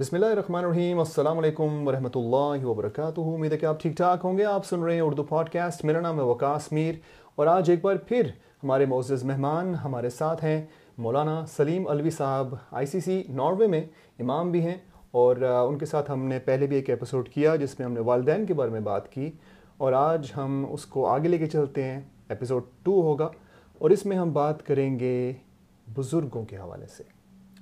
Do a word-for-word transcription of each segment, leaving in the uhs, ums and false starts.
بسم اللہ الرحمن الرحیم، السلام علیکم ورحمۃ اللہ وبرکاتہ۔ امید ہے کہ آپ ٹھیک ٹھاک ہوں گے۔ آپ سن رہے ہیں اردو پوڈ کاسٹ، میرا نام ہے وقاص میر اور آج ایک بار پھر ہمارے معزز مہمان ہمارے ساتھ ہیں مولانا سلیم الوی صاحب، آئی سی سی ناروے میں امام بھی ہیں، اور ان کے ساتھ ہم نے پہلے بھی ایک ایپیسوڈ کیا جس میں ہم نے والدین کے بارے میں بات کی، اور آج ہم اس کو آگے لے کے چلتے ہیں، ایپیسوڈ ٹو ہوگا، اور اس میں ہم بات کریں گے بزرگوں کے حوالے سے۔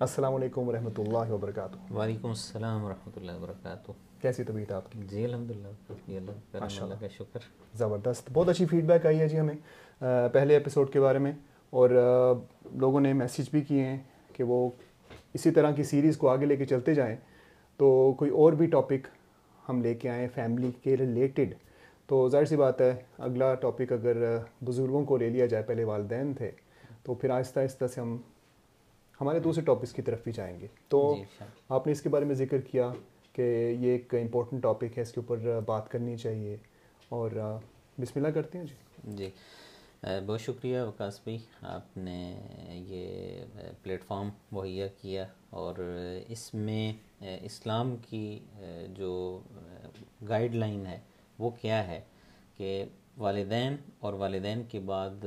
السلام علیکم ورحمۃ اللہ وبرکاتہ۔ وعلیکم السلام ورحمۃ اللہ وبرکاتہ۔ کیسی طبیعت آپ کی؟ جی الحمدللہ، اللہ کا شکر۔ زبردست، بہت اچھی فیڈ بیک آئی ہے جی ہمیں پہلے ایپیسوڈ کے بارے میں، اور لوگوں نے میسیج بھی کیے ہیں کہ وہ اسی طرح کی سیریز کو آگے لے کے چلتے جائیں، تو کوئی اور بھی ٹاپک ہم لے کے آئیں فیملی کے ریلیٹڈ۔ تو ظاہر سی بات ہے اگلا ٹاپک اگر بزرگوں کو لے لیا جائے، پہلے والدین تھے، تو پھر آہستہ آہستہ سے ہم ہمارے دوسرے ٹاپکس کی طرف بھی جائیں گے۔ تو آپ نے اس کے بارے میں ذکر کیا کہ یہ ایک امپورٹنٹ ٹاپک ہے، اس کے اوپر بات کرنی چاہیے، اور بسم اللہ کرتے ہیں جی۔ جی بہت شکریہ وقاص بھائی، آپ نے یہ پلیٹ فارم مہیا کیا، اور اس میں اسلام کی جو گائیڈ لائن ہے وہ کیا ہے کہ والدین اور والدین کے بعد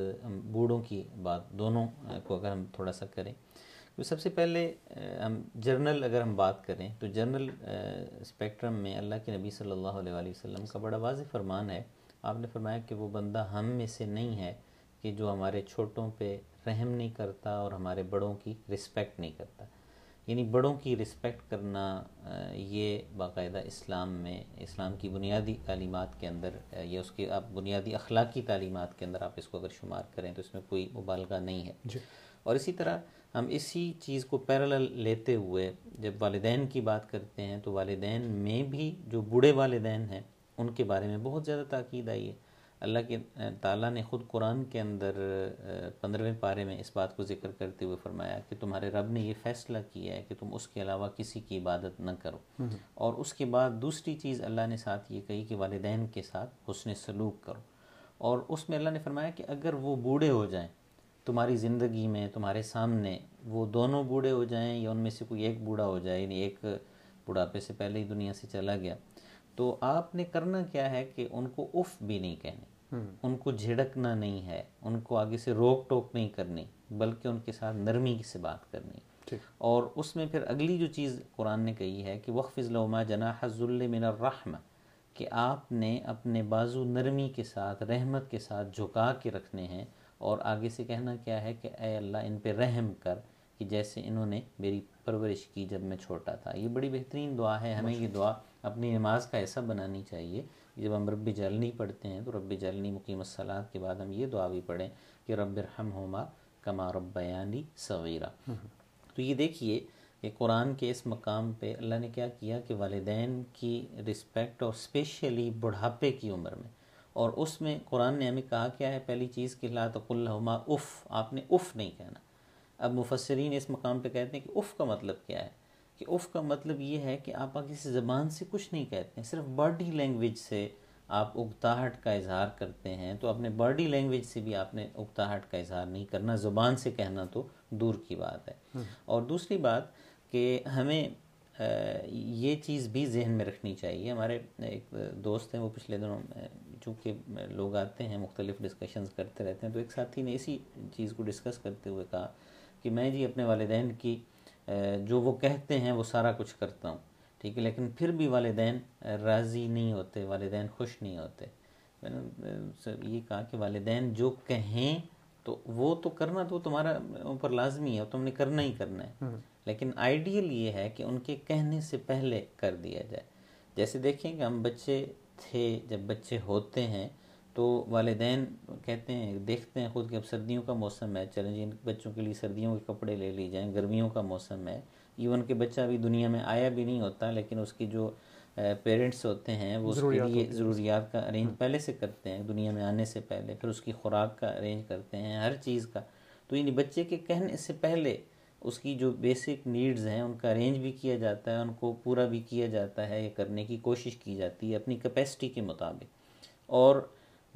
بوڑھوں کی بات، دونوں کو اگر ہم تھوڑا سا کریں تو سب سے پہلے ہم جنرل اگر ہم بات کریں تو جنرل اسپیکٹرم میں اللہ کے نبی صلی اللہ علیہ وآلہ وسلم کا بڑا واضح فرمان ہے۔ آپ نے فرمایا کہ وہ بندہ ہم میں سے نہیں ہے کہ جو ہمارے چھوٹوں پہ رحم نہیں کرتا اور ہمارے بڑوں کی رسپیکٹ نہیں کرتا، یعنی بڑوں کی رسپیکٹ کرنا یہ باقاعدہ اسلام میں، اسلام کی بنیادی تعلیمات کے اندر، یا اس کی آپ بنیادی اخلاقی تعلیمات کے اندر آپ اس کو اگر شمار کریں تو اس میں کوئی مبالغہ نہیں ہے جی۔ اور اسی طرح ہم اسی چیز کو پیرالل لیتے ہوئے جب والدین کی بات کرتے ہیں تو والدین میں بھی جو بوڑھے والدین ہیں ان کے بارے میں بہت زیادہ تاکید آئی ہے۔ اللہ کے تعالیٰ نے خود قرآن کے اندر پندرہویں پارے میں اس بات کو ذکر کرتے ہوئے فرمایا کہ تمہارے رب نے یہ فیصلہ کیا ہے کہ تم اس کے علاوہ کسی کی عبادت نہ کرو، اور اس کے بعد دوسری چیز اللہ نے ساتھ یہ کہی کہ والدین کے ساتھ حسن سلوک کرو، اور اس میں اللہ نے فرمایا کہ اگر وہ بوڑھے ہو جائیں تمہاری زندگی میں، تمہارے سامنے، وہ دونوں بوڑھے ہو جائیں یا ان میں سے کوئی ایک بوڑھا ہو جائے، یعنی ایک بڑھاپے سے پہلے ہی دنیا سے چلا گیا، تو آپ نے کرنا کیا ہے کہ ان کو اف بھی نہیں کہنے، ان کو جھڑکنا نہیں ہے، ان کو آگے سے روک ٹوک نہیں کرنی، بلکہ ان کے ساتھ نرمی سے بات کرنی۔ اور اس میں پھر اگلی جو چیز قرآن نے کہی ہے کہ وَخْفِضْ لَهُمَا جَنَاحَ الذُّلِّ مِنَ الرَّحْمَةِ، کہ آپ نے اپنے بازو نرمی کے ساتھ، رحمت کے ساتھ جھکا کے رکھنے ہیں، اور آگے سے کہنا کیا ہے کہ اے اللہ ان پہ رحم کر کہ جیسے انہوں نے میری پرورش کی جب میں چھوٹا تھا۔ یہ بڑی بہترین دعا ہے، ہمیں یہ دعا اپنی نماز کا ایسا بنانی چاہیے جب ہم رب جعلنی پڑھتے ہیں تو رب جعلنی مقیم الصلاۃ کے بعد ہم یہ دعا بھی پڑھیں کہ رب ارحمہما کما ربیانی صغیرا۔ تو یہ دیکھیے کہ قرآن کے اس مقام پہ اللہ نے کیا کیا کہ والدین کی رسپیکٹ، اور اسپیشلی بڑھاپے کی عمر میں، اور اس میں قرآن نے ہمیں کہا کیا ہے، پہلی چیز کہ لا تقل لہما اف، آپ نے اف نہیں کہنا۔ اب مفسرین اس مقام پہ کہتے ہیں کہ اف کا مطلب کیا ہے، کہ اف کا مطلب یہ ہے کہ آپ کسی زبان سے کچھ نہیں کہتے ہیں، صرف باڈی لینگویج سے آپ اکتاہٹ کا اظہار کرتے ہیں، تو اپنے باڈی لینگویج سے بھی آپ نے اکتاہٹ کا اظہار نہیں کرنا، زبان سے کہنا تو دور کی بات ہے۔ اور دوسری بات کہ ہمیں یہ چیز بھی ذہن میں رکھنی چاہیے، ہمارے ایک دوست ہیں، وہ پچھلے دنوں چونکہ لوگ آتے ہیں مختلف ڈسکشنز کرتے رہتے ہیں، تو ایک ساتھی نے اسی چیز کو ڈسکس کرتے ہوئے کہا کہ میں جی اپنے والدین کی جو وہ کہتے ہیں وہ سارا کچھ کرتا ہوں، ٹھیک ہے، لیکن پھر بھی والدین راضی نہیں ہوتے، والدین خوش نہیں ہوتے۔ میں نے یہ کہا کہ والدین جو کہیں تو وہ تو کرنا تو تمہارا اوپر لازمی ہے، تم نے کرنا ہی کرنا ہے، لیکن آئیڈیل یہ ہے کہ ان کے کہنے سے پہلے کر دیا جائے۔ جیسے دیکھیں کہ ہم بچے تھے، جب بچے ہوتے ہیں تو والدین کہتے ہیں، دیکھتے ہیں خود کہ اب سردیوں کا موسم ہے، چلیں جی بچوں کے لیے سردیوں کے کپڑے لے لی جائیں، گرمیوں کا موسم ہے، ایون کہ بچہ ابھی دنیا میں آیا بھی نہیں ہوتا، لیکن اس کی جو پیرنٹس ہوتے ہیں وہ اس کے لیے ضروریات کا ارینج پہلے سے کرتے ہیں، دنیا میں آنے سے پہلے، پھر اس کی خوراک کا ارینج کرتے ہیں، ہر چیز کا، تو یعنی بچے کے کہنے سے پہلے اس کی جو بیسک نیڈز ہیں ان کا ارینج بھی کیا جاتا ہے، ان کو پورا بھی کیا جاتا ہے، یہ کرنے کی کوشش کی جاتی ہے اپنی کیپیسٹی کے مطابق۔ اور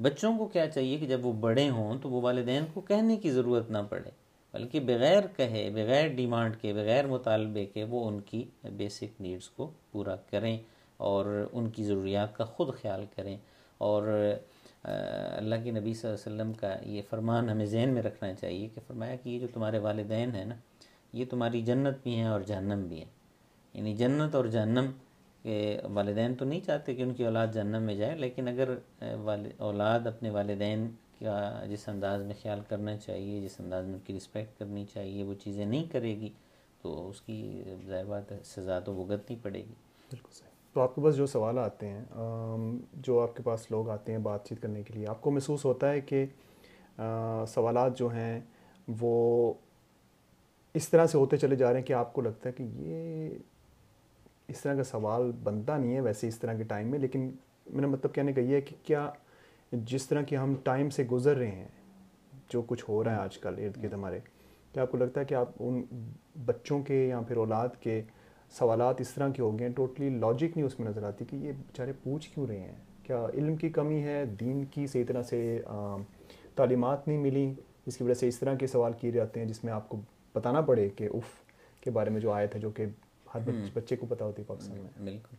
بچوں کو کیا چاہیے کہ جب وہ بڑے ہوں تو وہ والدین کو کہنے کی ضرورت نہ پڑے، بلکہ بغیر کہے، بغیر ڈیمانڈ کے، بغیر مطالبے کے وہ ان کی بیسک نیڈز کو پورا کریں اور ان کی ضروریات کا خود خیال کریں. اور اللہ کے نبی صلی اللہ علیہ وسلم کا یہ فرمان ہمیں ذہن میں رکھنا چاہیے کہ فرمایا کہ یہ جو تمہارے والدین ہیں نا، یہ تمہاری جنت بھی ہیں اور جہنم بھی ہیں. یعنی جنت اور جہنم کے والدین تو نہیں چاہتے کہ ان کی اولاد جہنم میں جائے، لیکن اگر اولاد اپنے والدین کا جس انداز میں خیال کرنا چاہیے، جس انداز میں ان کی رسپیکٹ کرنی چاہیے، وہ چیزیں نہیں کرے گی تو اس کی ظاہر بات سزا تو بھگتنی پڑے گی. بالکل صحیح. تو آپ کے پاس جو سوال آتے ہیں، جو آپ کے پاس لوگ آتے ہیں بات چیت کرنے کے لیے، آپ کو محسوس ہوتا ہے کہ سوالات جو ہیں وہ اس طرح سے ہوتے چلے جا رہے ہیں کہ آپ کو لگتا ہے کہ یہ اس طرح کا سوال بنتا نہیں ہے ویسے اس طرح کے ٹائم میں، لیکن میرا مطلب کہنے کا یہ ہے کہ کیا جس طرح کہ ہم ٹائم سے گزر رہے ہیں، جو کچھ ہو رہا ہے آج کل ارد گرد ہمارے، کیا آپ کو لگتا ہے کہ آپ ان بچوں کے یا پھر اولاد کے سوالات اس طرح کے ہو گئے ہیں ٹوٹلی لاجک نہیں اس میں نظر آتی کہ یہ بیچارے پوچھ کیوں رہے ہیں؟ کیا علم کی کمی ہے، دین کی صحیح طرح سے تعلیمات نہیں ملی جس کی وجہ سے اس طرح کے سوال کیے جاتے ہیں جس میں آپ کو بتانا پڑے کہ اف کے بارے میں جو آیت ہے جو کہ ہر بچے کو پتہ ہوتی ہے پاکستان میں؟ بالکل.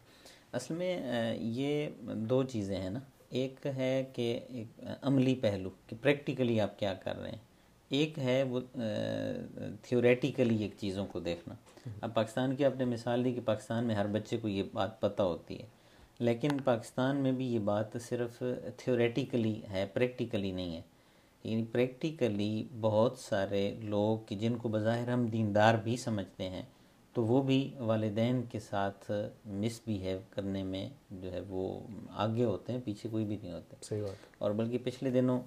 اصل میں یہ دو چیزیں ہیں نا، ایک ہے کہ ایک عملی پہلو کہ پریکٹیکلی آپ کیا کر رہے ہیں، ایک ہے وہ تھیوریٹیکلی ایک چیزوں کو دیکھنا. اب پاکستان کی آپ نے مثال دی کہ پاکستان میں ہر بچے کو یہ بات پتہ ہوتی ہے، لیکن پاکستان میں بھی یہ بات صرف تھیوریٹیکلی ہے، پریکٹیکلی نہیں ہے. یعنی پریکٹیکلی بہت سارے لوگ کہ جن کو بظاہر ہم دیندار بھی سمجھتے ہیں تو وہ بھی والدین کے ساتھ مس بیہیو کرنے میں جو ہے وہ آگے ہوتے ہیں، پیچھے کوئی بھی نہیں ہوتے. صحیح بات. اور بلکہ پچھلے دنوں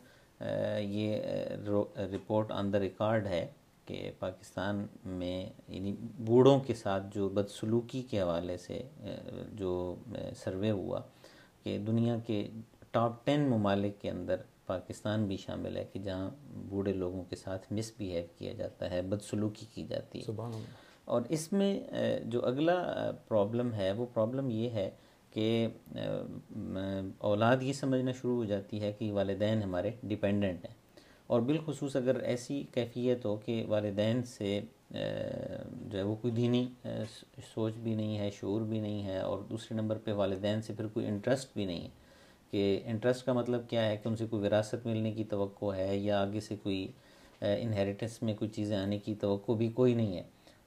یہ رپورٹ آن دا ریکارڈ ہے کہ پاکستان میں یعنی بوڑھوں کے ساتھ جو بدسلوکی کے حوالے سے جو سروے ہوا کہ دنیا کے ٹاپ ٹین ممالک کے اندر پاکستان بھی شامل ہے کہ جہاں بوڑھے لوگوں کے ساتھ مس بیہیو کیا جاتا ہے، بدسلوکی کی جاتی ہے. سبحان اللہ. اور اس میں جو اگلا پرابلم ہے وہ پرابلم یہ ہے کہ اولاد یہ سمجھنا شروع ہو جاتی ہے کہ والدین ہمارے ڈیپینڈنٹ ہیں، اور بالخصوص اگر ایسی کیفیت ہو کہ والدین سے جو ہے وہ کوئی دینی سوچ بھی نہیں ہے، شعور بھی نہیں ہے، اور دوسرے نمبر پہ والدین سے پھر کوئی انٹرسٹ بھی نہیں ہے. کہ انٹرسٹ کا مطلب کیا ہے کہ ان سے کوئی وراثت ملنے کی توقع ہے یا آگے سے کوئی انہیریٹنس میں کوئی چیزیں آنے کی توقع بھی کوئی نہیں ہے.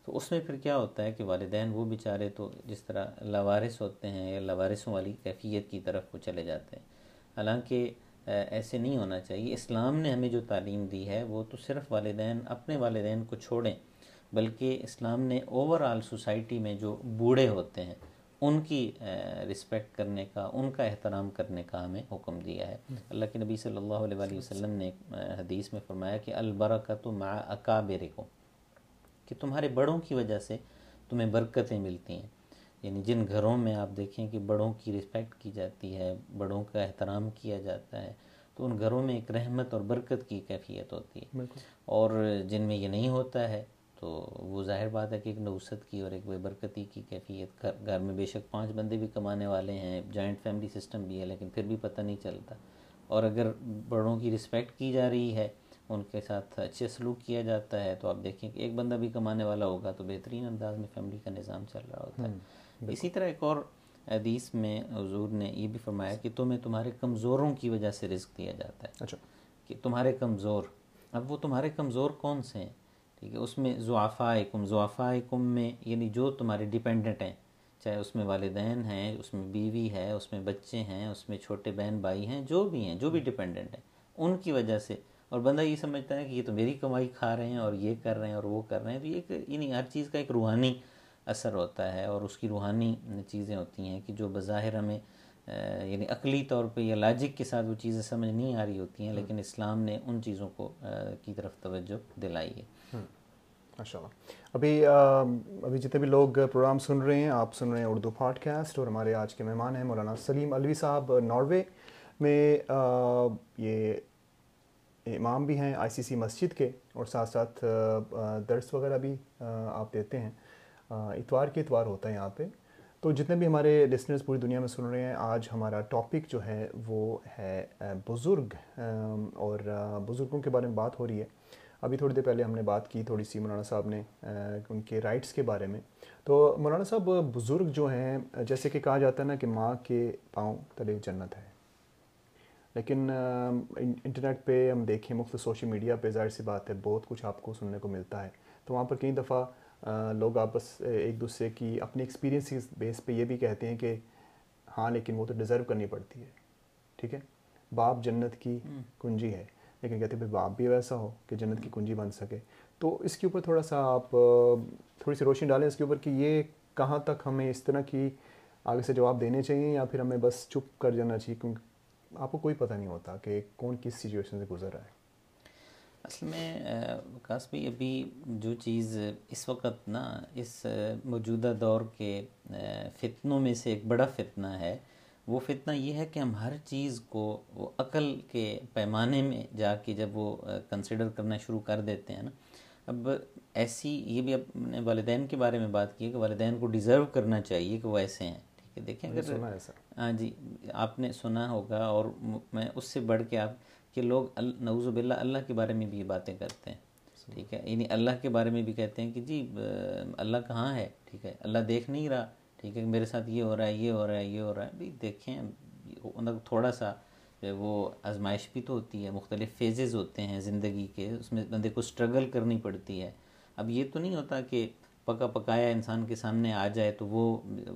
تو اس میں پھر کیا ہوتا ہے کہ والدین وہ بیچارے تو جس طرح لاوارث ہوتے ہیں یا لاوارثوں والی کیفیت کی طرف وہ چلے جاتے ہیں. حالانکہ ایسے نہیں ہونا چاہیے. اسلام نے ہمیں جو تعلیم دی ہے وہ تو صرف والدین اپنے والدین کو چھوڑیں، بلکہ اسلام نے اوور آل سوسائٹی میں جو بوڑھے ہوتے ہیں ان کی رسپیکٹ کرنے کا، ان کا احترام کرنے کا ہمیں حکم دیا ہے. اللہ کے نبی صلی اللہ علیہ وآلہ وسلم نے ایک حدیث میں فرمایا کہ البرکۃ مع اکابرکم، کہ تمہارے بڑوں کی وجہ سے تمہیں برکتیں ملتی ہیں. یعنی جن گھروں میں آپ دیکھیں کہ بڑوں کی رسپیکٹ کی جاتی ہے، بڑوں کا احترام کیا جاتا ہے، تو ان گھروں میں ایک رحمت اور برکت کی کیفیت ہوتی ہے. اور جن میں یہ نہیں ہوتا ہے تو وہ ظاہر بات ہے کہ ایک نوست کی اور ایک بے برکتی کی کیفیت گھر میں، بے شک پانچ بندے بھی کمانے والے ہیں، جوائنٹ فیملی سسٹم بھی ہے، لیکن پھر بھی پتہ نہیں چلتا. اور اگر بڑوں کی رسپیکٹ کی جا رہی ہے، ان کے ساتھ اچھے سلوک کیا جاتا ہے، تو آپ دیکھیں کہ ایک بندہ بھی کمانے والا ہوگا تو بہترین انداز میں فیملی کا نظام چل رہا ہوتا ہے. اسی طرح ایک اور حدیث میں حضور نے یہ بھی فرمایا کہ تمہیں تمہارے کمزوروں کی وجہ سے رزق دیا جاتا ہے. اچھا. کہ تمہارے کمزور، اب وہ تمہارے کمزور کون سے ہیں؟ ٹھیک ہے، اس میں ضعفائکم، ضعفائکم میں یعنی جو تمہارے ڈیپینڈنٹ ہیں، چاہے اس میں والدین ہیں، اس میں بیوی ہے، اس میں بچے ہیں، اس میں چھوٹے بہن بھائی ہیں، جو بھی ہیں، جو بھی ڈیپینڈنٹ ہیں ان کی وجہ سے. اور بندہ یہ سمجھتا ہے کہ یہ تو میری کمائی کھا رہے ہیں اور یہ کر رہے ہیں اور وہ کر رہے ہیں. تو یہ ایک یعنی ہر چیز کا ایک روحانی اثر ہوتا ہے اور اس کی روحانی چیزیں ہوتی ہیں کہ جو بظاہر ہمیں یعنی عقلی طور پہ یا لاجک کے ساتھ وہ چیزیں سمجھ نہیں آ رہی ہوتی ہیں، لیکن اسلام نے ان چیزوں کو کی طرف توجہ دلائی ہے. ماشاء اللہ. ابھی ابھی جتنے بھی لوگ پروگرام سن رہے ہیں، آپ سن رہے ہیں اردو پوڈ کاسٹ، اور ہمارے آج کے مہمان ہیں مولانا سلیم الوی صاحب، ناروے میں یہ امام بھی ہیں آئی سی سی مسجد کے، اور ساتھ ساتھ درس وغیرہ بھی آپ دیتے ہیں. اتوار کے اتوار ہوتا ہے یہاں پہ. تو جتنے بھی ہمارے لسنرز پوری دنیا میں سن رہے ہیں، آج ہمارا ٹاپک جو ہے وہ ہے بزرگ، اور بزرگوں کے بارے میں بات ہو رہی ہے. ابھی تھوڑی دیر پہلے ہم نے بات کی تھوڑی سی مولانا صاحب نے ان کے رائٹس کے بارے میں. تو مولانا صاحب بزرگ جو ہیں جیسے کہ کہا جاتا ہے نا کہ ماں کے پاؤں تلے جنت ہے، لیکن انٹرنیٹ پہ ہم دیکھیں مختلف سوشل میڈیا پہ ظاہر سی بات ہے بہت کچھ آپ کو سننے کو ملتا ہے. تو وہاں پر کئی دفعہ لوگ آپس ایک دوسرے کی اپنی ایکسپیرینسز بیس پہ یہ بھی کہتے ہیں کہ ہاں لیکن وہ تو ڈیزرو کرنی پڑتی ہے، ٹھیک ہے باپ جنت کی کنجی ہے، لیکن کہتے ہیں باپ بھی ویسا ہو کہ جنت کی کنجی بن سکے. تو اس کے اوپر تھوڑا سا آپ تھوڑی سی روشنی ڈالیں اس کے اوپر کہ یہ کہاں تک ہمیں اس طرح کی آگے سے جواب دینے چاہیے یا پھر ہمیں بس چپ کر جانا چاہیے، کیونکہ آپ کو کوئی پتہ نہیں ہوتا کہ کون کس سچویشن سے گزر رہا ہے. اصل میں وقاص بھائی ابھی جو چیز اس وقت نا اس موجودہ دور کے فتنوں میں سے ایک بڑا فتنہ ہے، وہ فتنہ یہ ہے کہ ہم ہر چیز کو وہ عقل کے پیمانے میں جا کے جب وہ کنسیڈر کرنا شروع کر دیتے ہیں نا. اب ایسی یہ بھی اب نے والدین کے بارے میں بات کی ہے کہ والدین کو ڈیزرو کرنا چاہیے کہ وہ ایسے ہیں، ٹھیک ہے. دیکھیں اگر ہاں جی آپ نے سنا ہوگا، اور میں اس سے بڑھ کے آپ کہ لوگ نعوذ باللہ اللہ کے بارے میں بھی یہ باتیں کرتے ہیں، ٹھیک ہے. یعنی اللہ کے بارے میں بھی کہتے ہیں کہ جی اللہ کہاں ہے، ٹھیک ہے اللہ دیکھ نہیں رہا، ٹھیک ہے میرے ساتھ یہ ہو رہا ہے یہ ہو رہا ہے یہ ہو رہا ہے. بھائی دیکھیں ان کو تھوڑا سا وہ آزمائش بھی تو ہوتی ہے، مختلف فیزز ہوتے ہیں زندگی کے، اس میں بندے کو سٹرگل کرنی پڑتی ہے. اب یہ تو نہیں ہوتا کہ پکا پکایا انسان کے سامنے آ جائے تو وہ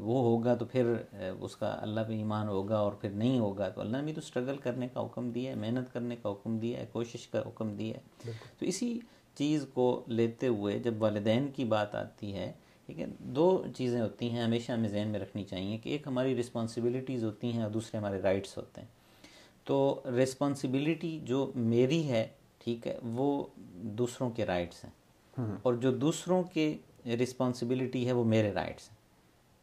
وہ ہوگا تو پھر اس کا اللہ پہ ایمان ہوگا اور پھر نہیں ہوگا. تو اللہ نے بھی تو سٹرگل کرنے کا حکم دیا ہے، محنت کرنے کا حکم دیا ہے، کوشش کا حکم دیا ہے. تو اسی چیز کو لیتے ہوئے جب والدین کی بات آتی ہے، ٹھیک ہے، دو چیزیں ہوتی ہیں ہمیشہ ہمیں ذہن میں رکھنی چاہیے کہ ایک ہماری رسپانسبلٹیز ہوتی ہیں اور دوسرے ہمارے رائٹس ہوتے ہیں. تو رسپانسبلٹی جو میری ہے، ٹھیک ہے، وہ دوسروں کے رائٹس ہیں، اور جو دوسروں کے رسپانسبلٹی ہے وہ میرے رائٹس ہیں.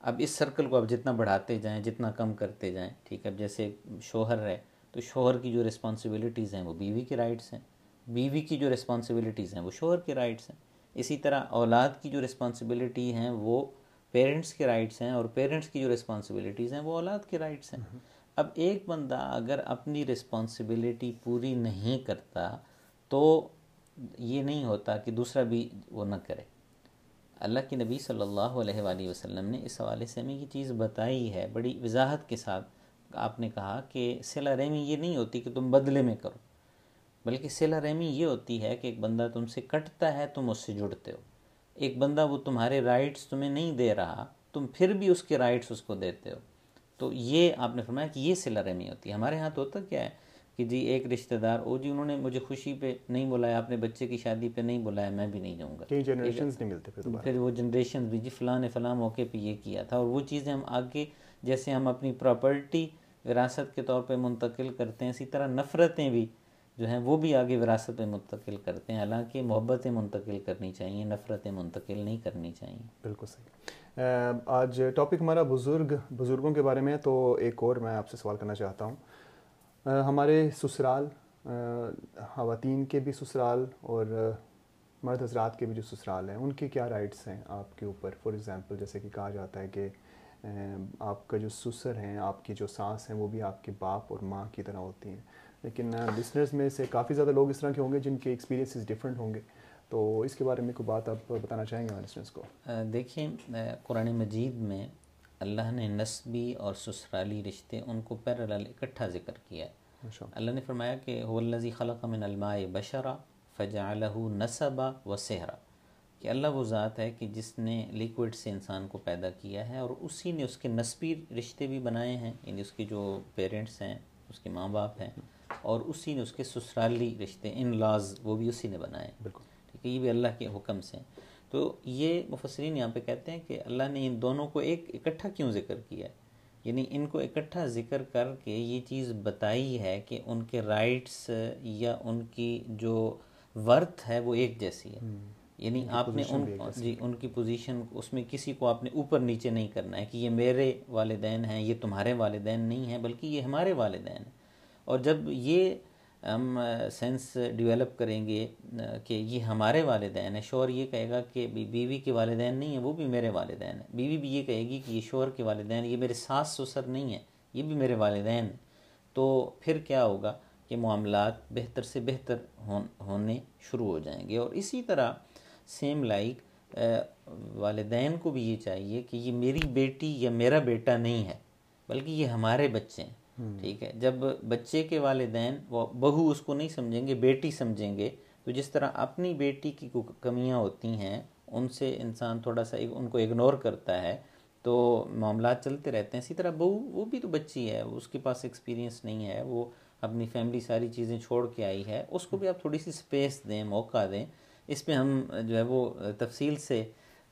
اب اس سرکل کو آپ جتنا بڑھاتے جائیں جتنا کم کرتے جائیں، ٹھیک ہے. اب جیسے شوہر ہے تو شوہر کی جو رسپانسبلٹیز ہیں وہ بیوی کے رائٹس ہیں، بیوی کی جو رسپانسبلٹیز ہیں وہ شوہر کے رائٹس ہیں. اسی طرح اولاد کی جو رسپانسبلٹی ہیں وہ پیرنٹس کے رائٹس ہیں، اور پیرنٹس کی جو رسپانسبلٹیز ہیں وہ اولاد کے رائٹس ہیں. اب ایک بندہ اگر اپنی رسپانسبلٹی پوری نہیں کرتا تو یہ نہیں ہوتا کہ دوسرا بھی وہ نہ کرے. اللہ کے نبی صلی اللہ علیہ وآلہ وسلم نے اس حوالے سے ہمیں یہ چیز بتائی ہے بڑی وضاحت کے ساتھ. آپ نے کہا کہ صلح رحمی یہ نہیں ہوتی کہ تم بدلے میں کرو، بلکہ صلح رحمی یہ ہوتی ہے کہ ایک بندہ تم سے کٹتا ہے تم اس سے جڑتے ہو. ایک بندہ وہ تمہارے رائٹس تمہیں نہیں دے رہا تم پھر بھی اس کے رائٹس اس کو دیتے ہو. تو یہ آپ نے فرمایا کہ یہ صلح رحمی ہوتی ہے. ہمارے ہاں تو ہوتا کیا ہے کہ جی ایک رشتہ دار او جی انہوں نے مجھے خوشی پہ نہیں بلایا، اپنے بچے کی شادی پہ نہیں بلایا، میں بھی نہیں جاؤں گا. کئی جنریشنز نہیں ملتے پھر پھر وہ جنریشنز بھی جی فلاں نے فلاں موقع پہ یہ کیا تھا. اور وہ چیزیں ہم آگے جیسے ہم اپنی پراپرٹی وراثت کے طور پہ منتقل کرتے ہیں، اسی طرح نفرتیں بھی جو ہیں وہ بھی آگے وراثت میں منتقل کرتے ہیں. حالانکہ محبتیں منتقل کرنی چاہیے، نفرتیں منتقل نہیں کرنی چاہیے. بالکل صحیح. آج ٹاپک ہمارا بزرگ بزرگوں کے بارے میں. تو ایک اور میں آپ سے سوال کرنا چاہتا ہوں، ہمارے سسرال خواتین کے بھی سسرال اور مرد حضرات کے بھی جو سسرال ہیں ان کے کیا رائٹس ہیں آپ کے اوپر؟ فار ایگزامپل جیسے کہ کہا جاتا ہے کہ آپ کا جو سسر ہیں، آپ کی جو ساس ہیں، وہ بھی آپ کے باپ اور ماں کی طرح ہوتی ہیں. لیکن لسنرز میں سے کافی زیادہ لوگ اس طرح کے ہوں گے جن کے ایکسپیرینسز ڈفرینٹ ہوں گے، تو اس کے بارے میں کوئی بات آپ بتانا چاہیں گے لسنرز کو؟ دیکھیں قرآن مجید میں اللہ نے نسبی اور سسرالی رشتے ان کو پیرالل اکٹھا ذکر کیا ہے. اللہ نے فرمایا کہ هو الذی خلق من الماء بشرا فجعله نسبا وسحرا، کہ اللہ وہ ذات ہے کہ جس نے لیکوڈ سے انسان کو پیدا کیا ہے اور اسی نے اس کے نسبی رشتے بھی بنائے ہیں، یعنی اس کے جو پیرنٹس ہیں، اس کے ماں باپ ہیں، اور اسی نے اس کے سسرالی رشتے ان لاز وہ بھی اسی نے بنائے ہیں. بالکل ٹھیک ہے، یہ بھی اللہ کے حکم سے. تو یہ مفسرین یہاں پہ کہتے ہیں کہ اللہ نے ان دونوں کو ایک اکٹھا کیوں ذکر کیا ہے، یعنی ان کو اکٹھا ذکر کر کے یہ چیز بتائی ہے کہ ان کے رائٹس یا ان کی جو ورتھ ہے وہ ایک جیسی ہے. یعنی آپ نے ان جی ان کی پوزیشن اس میں کسی کو آپ نے اوپر نیچے نہیں کرنا ہے کہ یہ میرے والدین ہیں یہ تمہارے والدین نہیں ہیں، بلکہ یہ ہمارے والدین ہیں. اور جب یہ ہم سینس ڈیولپ کریں گے کہ یہ ہمارے والدین ہیں، شوہر یہ کہے گا کہ بیوی کے والدین نہیں ہیں وہ بھی میرے والدین ہیں، بیوی بھی یہ کہے گی کہ یہ شوہر کے والدین، یہ میرے ساس سسر نہیں ہیں یہ بھی میرے والدین، تو پھر کیا ہوگا کہ معاملات بہتر سے بہتر ہونے شروع ہو جائیں گے. اور اسی طرح سیم لائک والدین کو بھی یہ چاہیے کہ یہ میری بیٹی یا میرا بیٹا نہیں ہے بلکہ یہ ہمارے بچے ہیں. ٹھیک ہے, جب بچے کے والدین وہ بہو اس کو نہیں سمجھیں گے بیٹی سمجھیں گے تو جس طرح اپنی بیٹی کی کمیاں ہوتی ہیں ان سے انسان تھوڑا سا ان کو اگنور کرتا ہے تو معاملات چلتے رہتے ہیں. اسی طرح بہو وہ بھی تو بچی ہے, اس کے پاس ایکسپیرینس نہیں ہے, وہ اپنی فیملی ساری چیزیں چھوڑ کے آئی ہے, اس کو بھی آپ تھوڑی سی اسپیس دیں, موقع دیں. اس پہ ہم جو ہے وہ تفصیل سے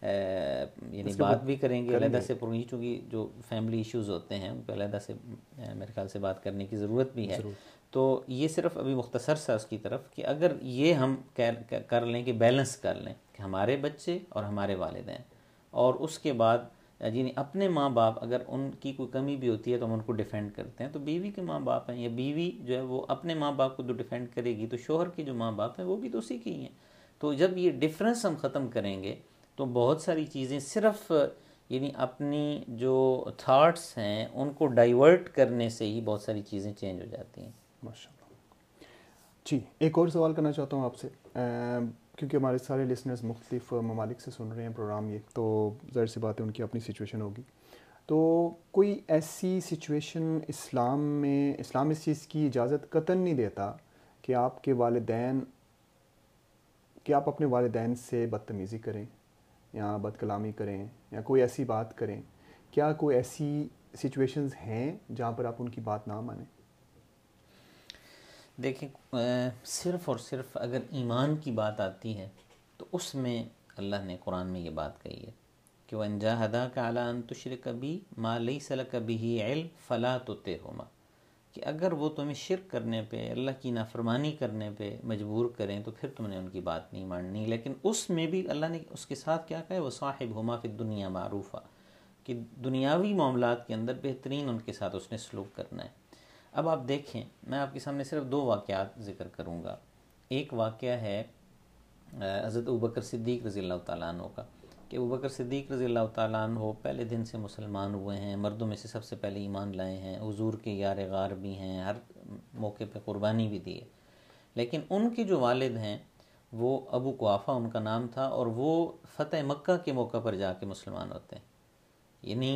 یعنی بات بھی کریں گے علیحدہ سے, چونکہ جو فیملی ایشوز ہوتے ہیں ان پہ علیحدہ سے میرے خیال سے بات کرنے کی ضرورت بھی ہے. تو یہ صرف ابھی مختصر سا اس کی طرف کہ اگر یہ ہم کر لیں کہ بیلنس کر لیں کہ ہمارے بچے اور ہمارے والدین, اور اس کے بعد یعنی اپنے ماں باپ اگر ان کی کوئی کمی بھی ہوتی ہے تو ہم ان کو ڈیفینڈ کرتے ہیں. تو بیوی کے ماں باپ ہیں, یا بیوی جو ہے وہ اپنے ماں باپ کو تو ڈیفینڈ کرے گی, تو شوہر کے جو ماں باپ ہیں وہ بھی تو اسی کی ہیں. تو جب یہ ڈفرینس ہم ختم کریں گے تو بہت ساری چیزیں صرف یعنی اپنی جو تھاٹس ہیں ان کو ڈائیورٹ کرنے سے ہی بہت ساری چیزیں چینج ہو جاتی ہیں. ماشاء اللہ. جی, ایک اور سوال کرنا چاہتا ہوں آپ سے, کیونکہ ہمارے سارے لسنرز مختلف ممالک سے سن رہے ہیں پروگرام, یہ تو ظاہر سی بات ہے ان کی اپنی سچویشن ہوگی. تو کوئی ایسی سچویشن اسلام میں, اسلام اس چیز کی اجازت قطعاً نہیں دیتا کہ آپ کے والدین کہ آپ اپنے والدین سے بدتمیزی کریں یا بد کلامی کریں یا کوئی ایسی بات کریں, کیا کوئی ایسی سچویشنز ہیں جہاں پر آپ ان کی بات نہ مانیں؟ دیکھیں, صرف اور صرف اگر ایمان کی بات آتی ہے تو اس میں اللہ نے قرآن میں یہ بات کہی ہے کہ وَإِن جَاهَدَاكَ عَلَىٰ أَن تُشْرِكَ بِي مَا لَيْسَ لَكَ بِهِ عِلْمٌ فَلَا تُطِعْهُمَا, کہ اگر وہ تمہیں شرک کرنے پہ, اللہ کی نافرمانی کرنے پہ مجبور کریں تو پھر تم نے ان کی بات نہیں ماننی. لیکن اس میں بھی اللہ نے اس کے ساتھ کیا کہا, وہ صاحب ہما فی الدنیا معروفہ, کہ دنیاوی معاملات کے اندر بہترین ان کے ساتھ اس نے سلوک کرنا ہے. اب آپ دیکھیں, میں آپ کے سامنے صرف دو واقعات ذکر کروں گا. ایک واقعہ ہے حضرت ابوبکر صدیق رضی اللہ تعالیٰ عنہ کا, کہ ابوبکر صدیق رضی اللہ تعالیٰ عنہ پہلے دن سے مسلمان ہوئے ہیں, مردوں میں سے سب سے پہلے ایمان لائے ہیں, حضور کے یار غار بھی ہیں, ہر موقع پہ قربانی بھی دی ہے. لیکن ان کے جو والد ہیں وہ ابو قحافہ ان کا نام تھا, اور وہ فتح مکہ کے موقع پر جا کے مسلمان ہوتے ہیں. یعنی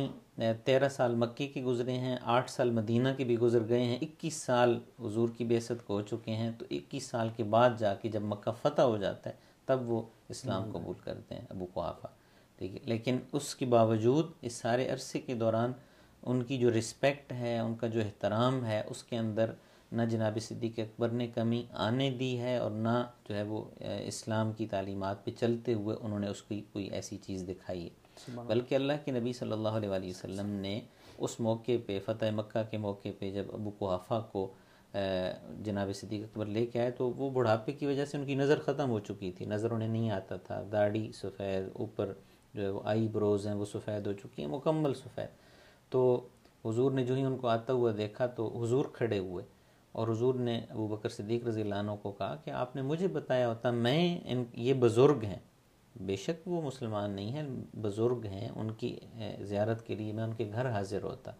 تیرہ سال مکے کے گزرے ہیں, آٹھ سال مدینہ کے بھی گزر گئے ہیں, اکیس سال حضور کی بعثت کو ہو چکے ہیں. تو اکیس سال کے بعد جا کے جب مکہ فتح ہو جاتا ہے تب وہ اسلام قبول کرتے ہیں ابو قحافہ. ٹھیک ہے, لیکن اس کے باوجود اس سارے عرصے کے دوران ان کی جو رسپیکٹ ہے, ان کا جو احترام ہے, اس کے اندر نہ جناب صدیق اکبر نے کمی آنے دی ہے, اور نہ جو ہے وہ اسلام کی تعلیمات پہ چلتے ہوئے انہوں نے اس کی کوئی ایسی چیز دکھائی ہے. بلکہ اللہ کے نبی صلی اللہ علیہ وآلہ وسلم نے اس موقع پہ, فتح مکہ کے موقع پہ, جب ابو قحافہ کو جناب صدیق اکبر لے کے آئے تو وہ بڑھاپے کی وجہ سے ان کی نظر ختم ہو چکی تھی, نظر انہیں نہیں آتا تھا, داڑھی سفید, اوپر جو ہے وہ آئی بروز ہیں وہ سفید ہو چکی ہیں, مکمل سفید. تو حضور نے جو ہی ان کو آتا ہوا دیکھا تو حضور کھڑے ہوئے, اور حضور نے ابوبکر صدیق رضی اللہ عنہ کو کہا کہ آپ نے مجھے بتایا ہوتا میں ان, یہ بزرگ ہیں, بے شک وہ مسلمان نہیں ہیں, بزرگ ہیں, ان کی زیارت کے لیے میں ان کے گھر حاضر ہوتا.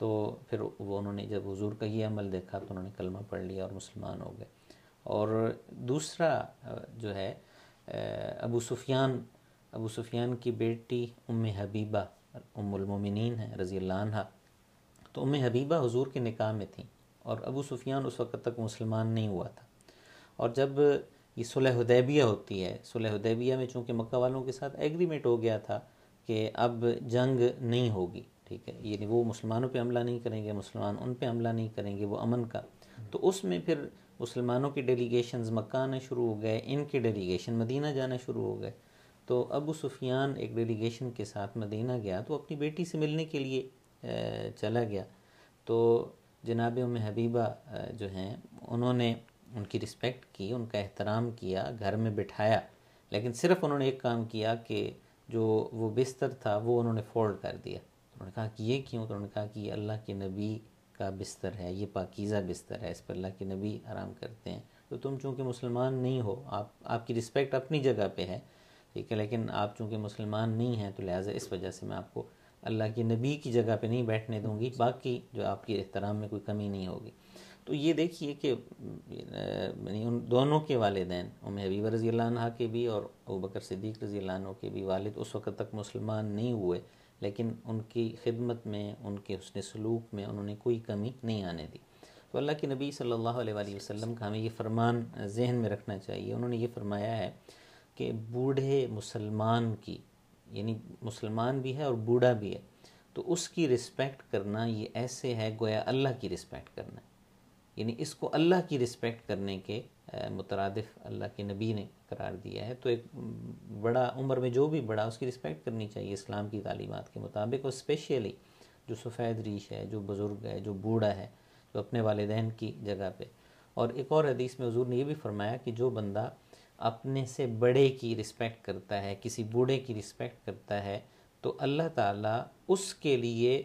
تو پھر وہ انہوں نے جب حضور کا یہ عمل دیکھا تو انہوں نے کلمہ پڑھ لیا اور مسلمان ہو گئے. اور دوسرا جو ہے ابو سفیان, ابو سفیان کی بیٹی ام حبیبہ ام المومنین ہیں رضی اللہ عنہ. تو ام حبیبہ حضور کے نکاح میں تھیں, اور ابو سفیان اس وقت تک مسلمان نہیں ہوا تھا. اور جب یہ صلح حدیبیہ ہوتی ہے, صلح حدیبیہ میں چونکہ مکہ والوں کے ساتھ ایگریمنٹ ہو گیا تھا کہ اب جنگ نہیں ہوگی. ٹھیک ہے, یعنی وہ مسلمانوں پہ حملہ نہیں کریں گے, مسلمان ان پہ حملہ نہیں کریں گے, وہ امن کا. تو اس میں پھر مسلمانوں کے ڈیلیگیشنز مکہ آنا شروع ہو گئے, ان کے ڈیلیگیشن مدینہ جانا شروع ہو گئے. تو ابو سفیان ایک ڈیلیگیشن کے ساتھ مدینہ گیا تو اپنی بیٹی سے ملنے کے لیے چلا گیا. تو جناب ام حبیبہ جو ہیں انہوں نے ان کی رسپیکٹ کی, ان کا احترام کیا, گھر میں بٹھایا. لیکن صرف انہوں نے ایک کام کیا کہ جو وہ بستر تھا وہ انہوں نے فولڈ کر دیا. انہوں نے کہا کہ یہ کیوں؟ تو انہوں نے کہا کہ یہ اللہ کے نبی کا بستر ہے, یہ پاکیزہ بستر ہے, اس پر اللہ کے نبی آرام کرتے ہیں. تو تم چونکہ مسلمان نہیں ہو, آپ آپ کی رسپیکٹ اپنی جگہ پہ ہے, ٹھیک ہے, لیکن آپ چونکہ مسلمان نہیں ہیں تو لہٰذا اس وجہ سے میں آپ کو اللہ کے نبی کی جگہ پہ نہیں بیٹھنے دوں گی, باقی جو آپ کے احترام میں کوئی کمی نہیں ہوگی. تو یہ دیکھیے کہ ان دونوں کے والدین ام حبیبہ رضی اللہ عنہ کے بھی اور ابوبکر صدیق رضی اللہ عنہ کے بھی والد اس وقت تک مسلمان نہیں ہوئے، لیکن ان کی خدمت میں، ان کے حسن سلوک میں انہوں نے کوئی کمی نہیں آنے دی. تو اللہ کے نبی صلی اللہ علیہ وآلہ وسلم کا ہمیں یہ فرمان ذہن میں رکھنا چاہیے. انہوں نے یہ فرمایا ہے کہ بوڑھے مسلمان کی، یعنی مسلمان بھی ہے اور بوڑھا بھی ہے، تو اس کی رسپیکٹ کرنا یہ ایسے ہے گویا اللہ کی رسپیکٹ کرنا ہے. یعنی اس کو اللہ کی رسپیکٹ کرنے کے مترادف اللہ کے نبی نے قرار دیا ہے. تو ایک بڑا عمر میں جو بھی بڑا، اس کی رسپیکٹ کرنی چاہیے اسلام کی تعلیمات کے مطابق، اور اسپیشلی جو سفید ریش ہے، جو بزرگ ہے، جو بوڑھا ہے، جو اپنے والدین کی جگہ پہ. اور ایک اور حدیث میں حضور نے یہ بھی فرمایا کہ جو بندہ اپنے سے بڑے کی رسپیکٹ کرتا ہے، کسی بوڑھے کی رسپیکٹ کرتا ہے، تو اللہ تعالیٰ اس کے لیے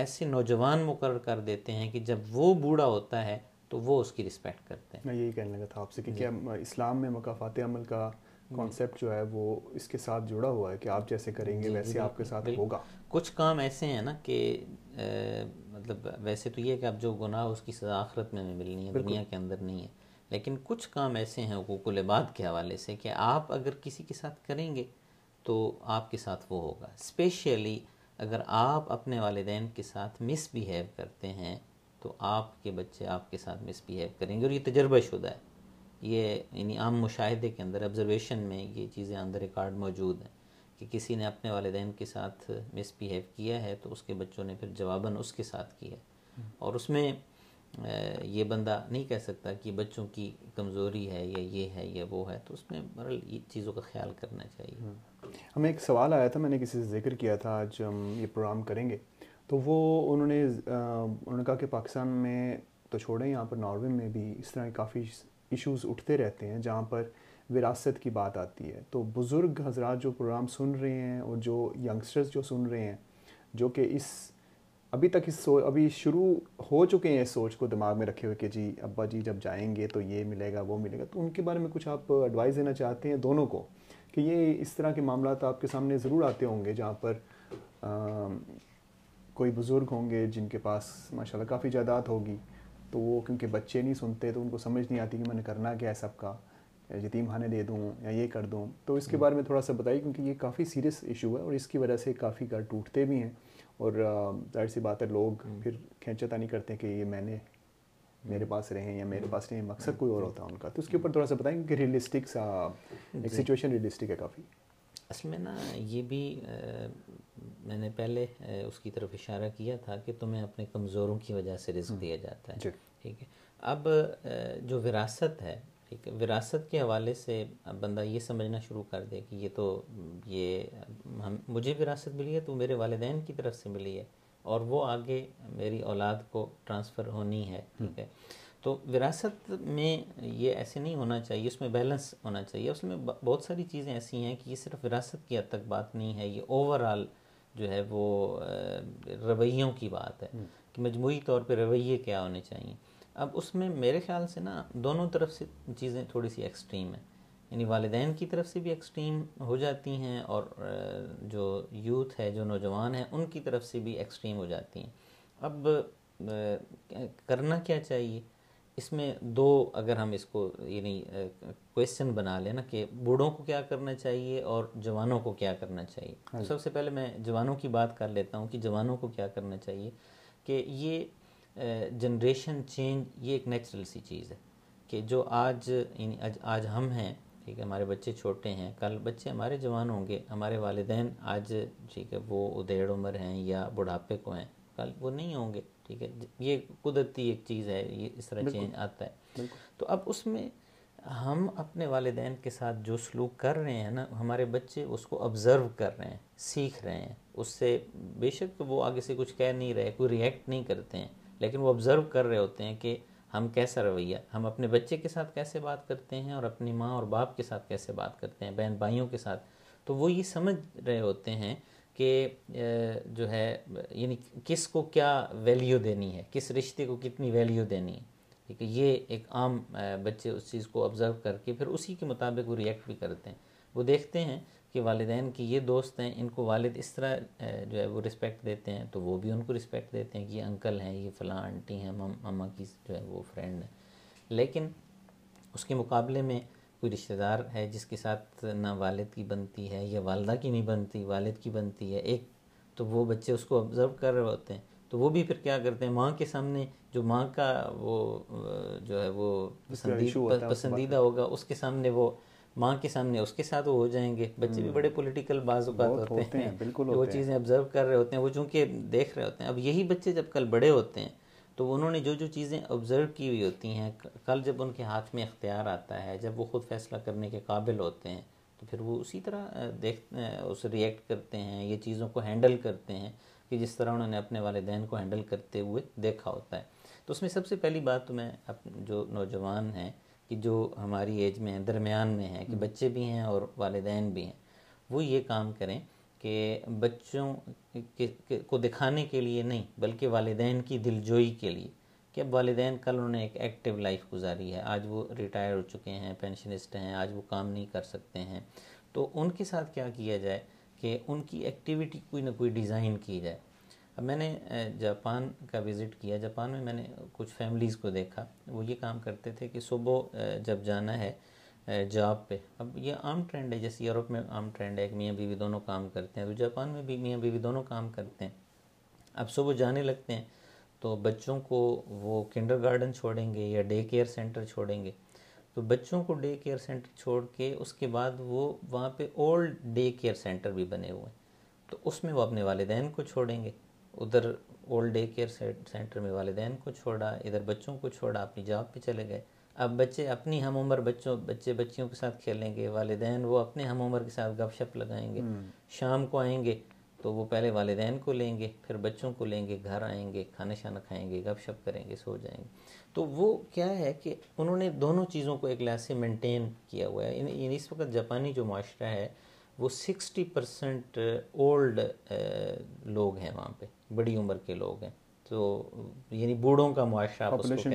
ایسے نوجوان مقرر کر دیتے ہیں کہ جب وہ بوڑھا ہوتا ہے تو وہ اس کی رسپیکٹ کرتے ہیں. میں یہی کہنے لگا تھا آپ سے کہ کیا اسلام میں مکافات عمل کا کانسیپٹ جو ہے وہ اس کے ساتھ جڑا ہوا ہے کہ آپ جیسے کریں گے ویسے آپ کے ساتھ ہوگا؟ کچھ کام ایسے ہیں نا کہ مطلب ویسے تو یہ کہ اب جو گناہ اس کی سزا آخرت میں ہمیں ملنی ہے، دنیا کے اندر نہیں ہے، لیکن کچھ کام ایسے ہیں حقوق العباد کے حوالے سے کہ آپ اگر کسی کے ساتھ کریں گے تو آپ کے ساتھ وہ ہوگا. اسپیشلی اگر آپ اپنے والدین کے ساتھ مس بیہیو کرتے ہیں تو آپ کے بچے آپ کے ساتھ مس بیہیو کریں گے. اور یہ تجربہ شدہ ہے، یہ یعنی عام مشاہدے کے اندر، آبزرویشن میں یہ چیزیں آن دا ریکارڈ موجود ہیں کہ کسی نے اپنے والدین کے ساتھ مس بیہیو کیا ہے تو اس کے بچوں نے پھر جواباً اس کے ساتھ کیا. اور اس میں یہ بندہ نہیں کہہ سکتا کہ بچوں کی کمزوری ہے یا یہ ہے یا وہ ہے. تو اس میں بہرحال یہ چیزوں کا خیال کرنا چاہیے. ہمیں ایک سوال آیا تھا، میں نے کسی سے ذکر کیا تھا آج ہم یہ پروگرام کریں گے، تو وہ انہوں نے انہوں نے کہا کہ پاکستان میں تو چھوڑیں، یہاں پر ناروے میں بھی اس طرح کے کافی ایشوز اٹھتے رہتے ہیں جہاں پر وراثت کی بات آتی ہے. تو بزرگ حضرات جو پروگرام سن رہے ہیں اور جو ینگسٹرز جو سن رہے ہیں، جو کہ اس ابھی تک اس سو ابھی شروع ہو چکے ہیں اس سوچ کو دماغ میں رکھے ہوئے کہ جی ابا جی جب جائیں گے تو یہ ملے گا وہ ملے گا، تو ان کے بارے میں کچھ آپ ایڈوائز دینا چاہتے ہیں دونوں کو کہ یہ اس طرح کے معاملات آپ کے سامنے ضرور آتے ہوں گے جہاں پر کوئی بزرگ ہوں گے جن کے پاس ماشاءاللہ کافی جائیداد ہوگی، تو وہ کیونکہ بچے نہیں سنتے تو ان کو سمجھ نہیں آتی کہ میں نے کرنا کیا ہے، سب کا یتیم خانے دے دوں یا یہ کر دوں. تو اس کے بارے میں تھوڑا سا بتائیے کیونکہ یہ کافی سیریس ایشو ہے اور اس کی وجہ سے کافی گھر ٹوٹتے بھی ہیں اور ظاہر سی بات ہے لوگ پھر کھینچا تانی کرتے ہیں کہ یہ میں نے میرے پاس رہیں یا میرے پاس نہیں، مقصد کوئی اور ہوتا ہے ان کا. تو اس کے اوپر تھوڑا سا بتائیں کہ ریئلسٹک سا ایک سچویشن ریئلسٹک ہے کافی. اصل میں نا یہ بھی میں نے پہلے اس کی طرف اشارہ کیا تھا کہ تمہیں اپنے کمزوروں کی وجہ سے رزق دیا جاتا ہے، ٹھیک ہے. اب جو وراثت ہے، ٹھیک ہے، وراثت کے حوالے سے اب بندہ یہ سمجھنا شروع کر دے کہ یہ تو یہ مجھے وراثت ملی ہے تو میرے والدین کی طرف سے ملی ہے اور وہ آگے میری اولاد کو ٹرانسفر ہونی ہے، ٹھیک ہے. تو وراثت میں یہ ایسے نہیں ہونا چاہیے، اس میں بیلنس ہونا چاہیے. اس میں بہت ساری چیزیں ایسی ہیں کہ یہ صرف وراثت کی حد تک بات نہیں ہے، یہ اوورآل جو ہے وہ رویوں کی بات ہے کہ مجموعی طور پہ رویے کیا ہونے چاہیے. اب اس میں میرے خیال سے نا دونوں طرف سے چیزیں تھوڑی سی ایکسٹریم ہیں، یعنی والدین کی طرف سے بھی ایکسٹریم ہو جاتی ہیں اور جو یوتھ ہے، جو نوجوان ہیں، ان کی طرف سے بھی ایکسٹریم ہو جاتی ہیں. اب کرنا کیا چاہیے اس میں دو، اگر ہم اس کو یعنی کویشچن بنا لیں نا کہ بوڑھوں کو کیا کرنا چاہیے اور جوانوں کو کیا کرنا چاہیے. سب سے پہلے میں جوانوں کی بات کر لیتا ہوں کہ جوانوں کو کیا کرنا چاہیے، کہ یہ جنریشن چینج یہ ایک نیچرل سی چیز ہے کہ جو آج یعنی آج ہم ہیں، ٹھیک ہے، ہمارے بچے چھوٹے ہیں، کل بچے ہمارے جوان ہوں گے. ہمارے والدین آج ٹھیک ہے وہ ادھیڑ عمر ہیں یا بڑھاپے کو ہیں، کل وہ نہیں ہوں گے، ٹھیک ہے. یہ قدرتی ایک چیز ہے، یہ اس طرح چینج آتا ہے. تو اب اس میں ہم اپنے والدین کے ساتھ جو سلوک کر رہے ہیں نا، ہمارے بچے اس کو آبزرو کر رہے ہیں، سیکھ رہے ہیں اس سے. بے شک وہ آگے سے کچھ کہہ نہیں رہے، کوئی ریئیکٹ نہیں کرتے ہیں، لیکن وہ آبزرو کر رہے ہوتے ہیں کہ ہم کیسا رویہ، ہم اپنے بچے کے ساتھ کیسے بات کرتے ہیں اور اپنی ماں اور باپ کے ساتھ کیسے بات کرتے ہیں، بہن بھائیوں کے ساتھ. تو وہ یہ سمجھ رہے ہوتے ہیں کہ جو ہے یعنی کس کو کیا ویلیو دینی ہے، کس رشتے کو کتنی ویلیو دینی ہے، ٹھیک ہے. یہ ایک عام بچے اس چیز کو آبزرو کر کے پھر اسی کے مطابق وہ ریئیکٹ بھی کرتے ہیں. وہ دیکھتے ہیں کہ والدین کی یہ دوست ہیں، ان کو والد اس طرح جو ہے وہ رسپیکٹ دیتے ہیں، تو وہ بھی ان کو رسپیکٹ دیتے ہیں کہ یہ انکل ہیں، یہ فلاں آنٹی ہیں، ماما کی جو ہے وہ فرینڈ ہیں۔ لیکن اس کے مقابلے میں کوئی رشتہ دار ہے جس کے ساتھ نہ والد کی بنتی ہے یا والدہ کی نہیں بنتی، والد کی بنتی ہے ایک، تو وہ بچے اس کو آبزرو کر رہے ہوتے ہیں، تو وہ بھی پھر کیا کرتے ہیں، ماں کے سامنے جو ماں کا وہ جو ہے وہ پسندیدہ پسندیدہ ہوگا اس کے سامنے وہ ماں کے سامنے اس کے ساتھ وہ ہو جائیں گے۔ بچے بھی بڑے پولیٹیکل بعض اوقات ہوتے ہیں، وہ چیزیں آبزرو کر رہے ہوتے ہیں، وہ چونکہ دیکھ رہے ہوتے ہیں۔ اب یہی بچے جب کل بڑے ہوتے ہیں تو انہوں نے جو جو چیزیں آبزرو کی ہوئی ہوتی ہیں، کل جب ان کے ہاتھ میں اختیار آتا ہے، جب وہ خود فیصلہ کرنے کے قابل ہوتے ہیں، تو پھر وہ اسی طرح دیکھتے ہیں، اسے ریئیکٹ کرتے ہیں، یہ چیزوں کو ہینڈل کرتے ہیں کہ جس طرح انہوں نے اپنے والدین کو ہینڈل کرتے ہوئے دیکھا ہوتا ہے۔ تو اس میں سب سے پہلی بات تو میں جو نوجوان ہیں کہ جو ہماری ایج میں ہیں، درمیان میں ہیں کہ بچے بھی ہیں اور والدین بھی ہیں، وہ یہ کام کریں کہ بچوں کو دکھانے کے لیے نہیں بلکہ والدین کی دلجوئی کے لیے کہ اب والدین کل انہوں نے ایک ایکٹیو لائف گزاری ہے، آج وہ ریٹائر ہو چکے ہیں، پینشنسٹ ہیں، آج وہ کام نہیں کر سکتے ہیں، تو ان کے ساتھ کیا کیا جائے کہ ان کی ایکٹیویٹی کوئی نہ کوئی ڈیزائن کی جائے۔ اب میں نے جاپان کا وزٹ کیا، جاپان میں میں نے کچھ فیملیز کو دیکھا، وہ یہ کام کرتے تھے کہ صبح جب جانا ہے جاب پہ، اب یہ عام ٹرینڈ ہے، جیسے یورپ میں عام ٹرینڈ ہے کہ میاں بیوی دونوں کام کرتے ہیں، تو جاپان میں بھی میاں بیوی دونوں کام کرتے ہیں۔ اب صبح جانے لگتے ہیں تو بچوں کو وہ کنڈر گارڈن چھوڑیں گے یا ڈے کیئر سینٹر چھوڑیں گے، تو بچوں کو ڈے کیئر سینٹر چھوڑ کے اس کے بعد وہ وہاں پہ اولڈ ڈے کیئر سینٹر بھی بنے ہوئے ہیں، تو اس میں وہ اپنے والدین کو چھوڑیں گے، ادھر اولڈ ڈے کیئر سینٹر میں والدین کو چھوڑا، ادھر بچوں کو چھوڑا، اپنی جاب پہ چلے گئے۔ اب بچے اپنی ہم عمر بچوں بچے بچیوں کے ساتھ کھیلیں گے، والدین وہ اپنے ہم عمر کے ساتھ گپ شپ لگائیں گے، شام کو آئیں گے تو وہ پہلے والدین کو لیں گے، پھر بچوں کو لیں گے، گھر آئیں گے، کھانا شانا کھائیں گے، گپ شپ کریں گے، سو جائیں گے۔ تو وہ کیا ہے کہ انہوں نے دونوں چیزوں کو ایک لحاظ سے مینٹین کیا ہوا ہے۔ یعنی اس وقت جاپانی جو معاشرہ ہے وہ سکسٹی پرسینٹ اولڈ لوگ ہیں، وہاں پہ بڑی عمر کے لوگ ہیں، تو یعنی بوڑھوں کا معاشرہ، پاپولیشن